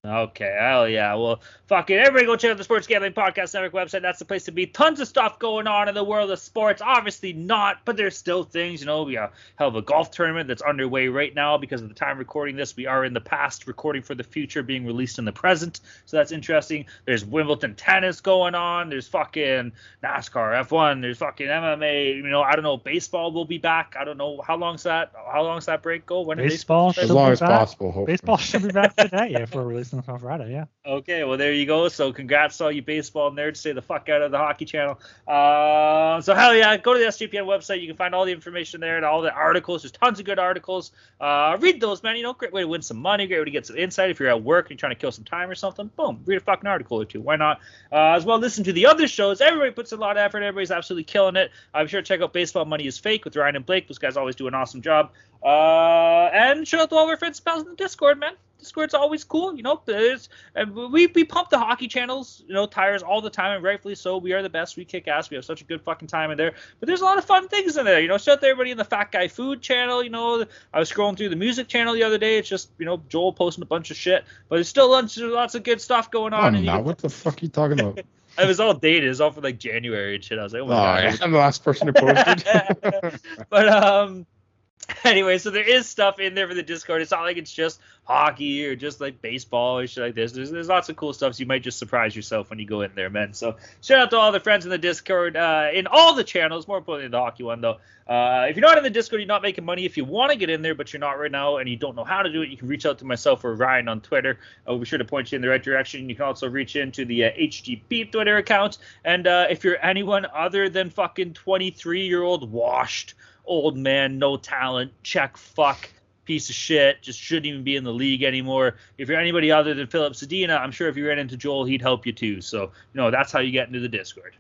Okay, hell yeah. Well, fuck it. Everybody go check out the Sports Gambling Podcast Network website. That's the place to be. Tons of stuff going on in the world of sports. Obviously not, but there's still things. You know, we have a golf tournament that's underway right now because of the time recording this. We are in the past, recording for the future, being released in the present. So that's interesting. There's Wimbledon tennis going on. There's fucking NASCAR, F one. There's fucking M M A. You know, I don't know. Baseball will be back. I don't know. How long's that? How long's that break go? When baseball, is baseball? As long as back? possible, hopefully. Baseball should be back today, yeah, for release. from Colorado, yeah. Okay, well, there you go. So congrats to all you baseball nerds. Stay the fuck out of the Hockey Channel. Uh, so hell yeah, go to the S G P N website. You can find all the information there and all the articles. There's tons of good articles. Uh, read those, man. You know, great way to win some money, great way to get some insight. If you're at work and you're trying to kill some time or something, boom, read a fucking article or two. Why not? Uh, as well, listen to the other shows. Everybody puts a lot of effort. Everybody's absolutely killing it. I'm sure check out Baseball Money is Fake with Ryan and Blake. Those guys always do an awesome job. Uh, and shout out to all our friends and pals in the Discord, man. Discord's always cool, you know. And we we pump the Hockey Channel's, you know, tires all the time, and rightfully so. We are the best. We kick ass. We have such a good fucking time in there. But there's a lot of fun things in there, you know. Shout out to everybody in the Fat Guy Food channel, you know. I was scrolling through the music channel the other day. It's just, you know, Joel posting a bunch of shit, but there's still lots, lots of good stuff going on. I'm not. Can... What the fuck are you talking about? It was all dated. It was all for like January and shit. I was like, oh my oh, god, I'm the last person to post it. But um. Anyway, so there is stuff in there for the Discord. It's not like it's just hockey or just like baseball or shit like this. There's, there's lots of cool stuff, so you might just surprise yourself when you go in there, man. So shout out to all the friends in the Discord, uh, in all the channels, more importantly the hockey one, though. Uh, if you're not in the Discord, you're not making money. If you want to get in there, but you're not right now and you don't know how to do it, you can reach out to myself or Ryan on Twitter. I'll be sure to point you in the right direction. You can also reach into the uh, H G P Twitter account. And uh, if you're anyone other than fucking twenty-three-year-old washed, old man, no talent, check, fuck, piece of shit, just shouldn't even be in the league anymore. If you're anybody other than Philip Sedina, I'm sure if you ran into Joel, he'd help you too. So, you know, that's how you get into the Discord.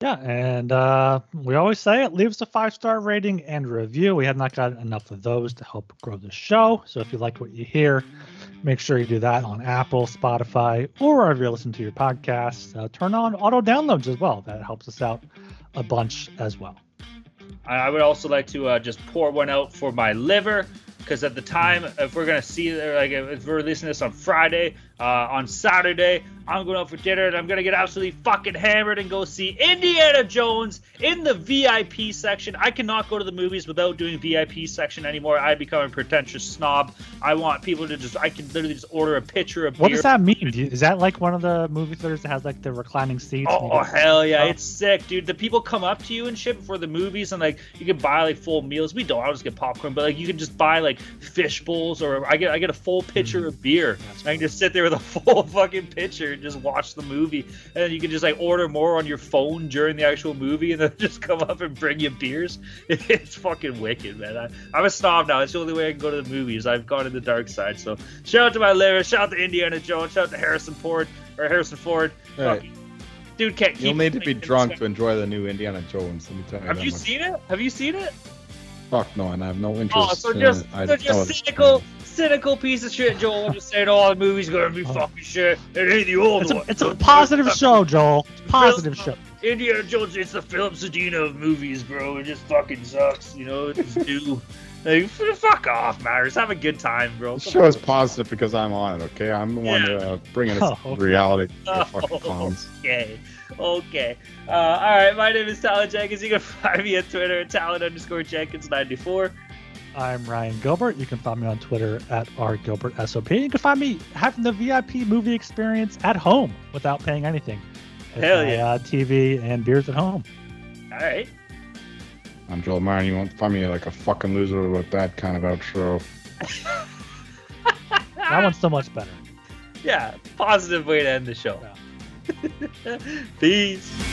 Yeah, and uh, we always say it, leave us a five-star rating and review. We have not gotten enough of those to help grow the show. So if you like what you hear, make sure you do that on Apple, Spotify, or wherever you listen to your podcasts. Uh, turn on auto-downloads as well. That helps us out a bunch as well. I would also like to uh, just pour one out for my liver, because at the time, if we're going to see, like, if we're releasing this on Friday, uh, on Saturday, I'm going out for dinner, and I'm going to get absolutely fucking hammered and go see Indiana Jones in the V I P section. I cannot go to the movies without doing V I P section anymore. I become a pretentious snob. I want people to just, I can literally just order a pitcher of beer. What does that mean? Is that like one of the movie theaters that has like the reclining seats? Oh, oh hell yeah. Stuff? It's sick, dude. The people come up to you and shit before the movies, and like you can buy like full meals. We don't always get popcorn, but like you can just buy like fish bowls, or I get I get a full pitcher mm-hmm. of beer. That's I can cool. just sit there with a full fucking pitcher. Just watch the movie, and then you can just like order more on your phone during the actual movie, and then just come up and bring you beers. It's fucking wicked, man. I, I'm a snob now. It's the only way I can go to the movies. I've gone to the dark side. So shout out to my liver, shout out to Indiana Jones, shout out to Harrison Ford or Harrison Ford. Right. Fucking dude, can't keep. You'll need to be drunk to enjoy the new Indiana Jones. Let me tell you. Have you much. seen it? Have you seen it? Fuck no, and I have no interest. Oh, so just, in so just cynical. Cynical piece of shit, Joel. Just saying, oh, the movie's gonna be fucking shit. It ain't the old it's a, one. It's a positive show, Joel. It's a positive Phil, show. Indiana Jones, it's the Philip Sedina of movies, bro. It just fucking sucks, you know. It's due. Like, fuck off, man. Just have a good time, bro. This show is positive because I'm on it, okay? I'm the one yeah. uh, bringing us oh, reality. Oh, fucking clowns. Okay. Okay. Uh, all right. My name is Talon Jenkins. You can find me on Twitter at Talon underscore Jenkins ninety-four. I'm Ryan Gilbert. You can find me on Twitter at R Gilbert S O P. You can find me having the V I P movie experience at home without paying anything. Hell my, yeah. Uh, T V and beers at home. All right. I'm Joel Meyer. You won't find me like a fucking loser with that kind of outro. That one's so much better. Yeah. Positive way to end the show. Yeah. Peace.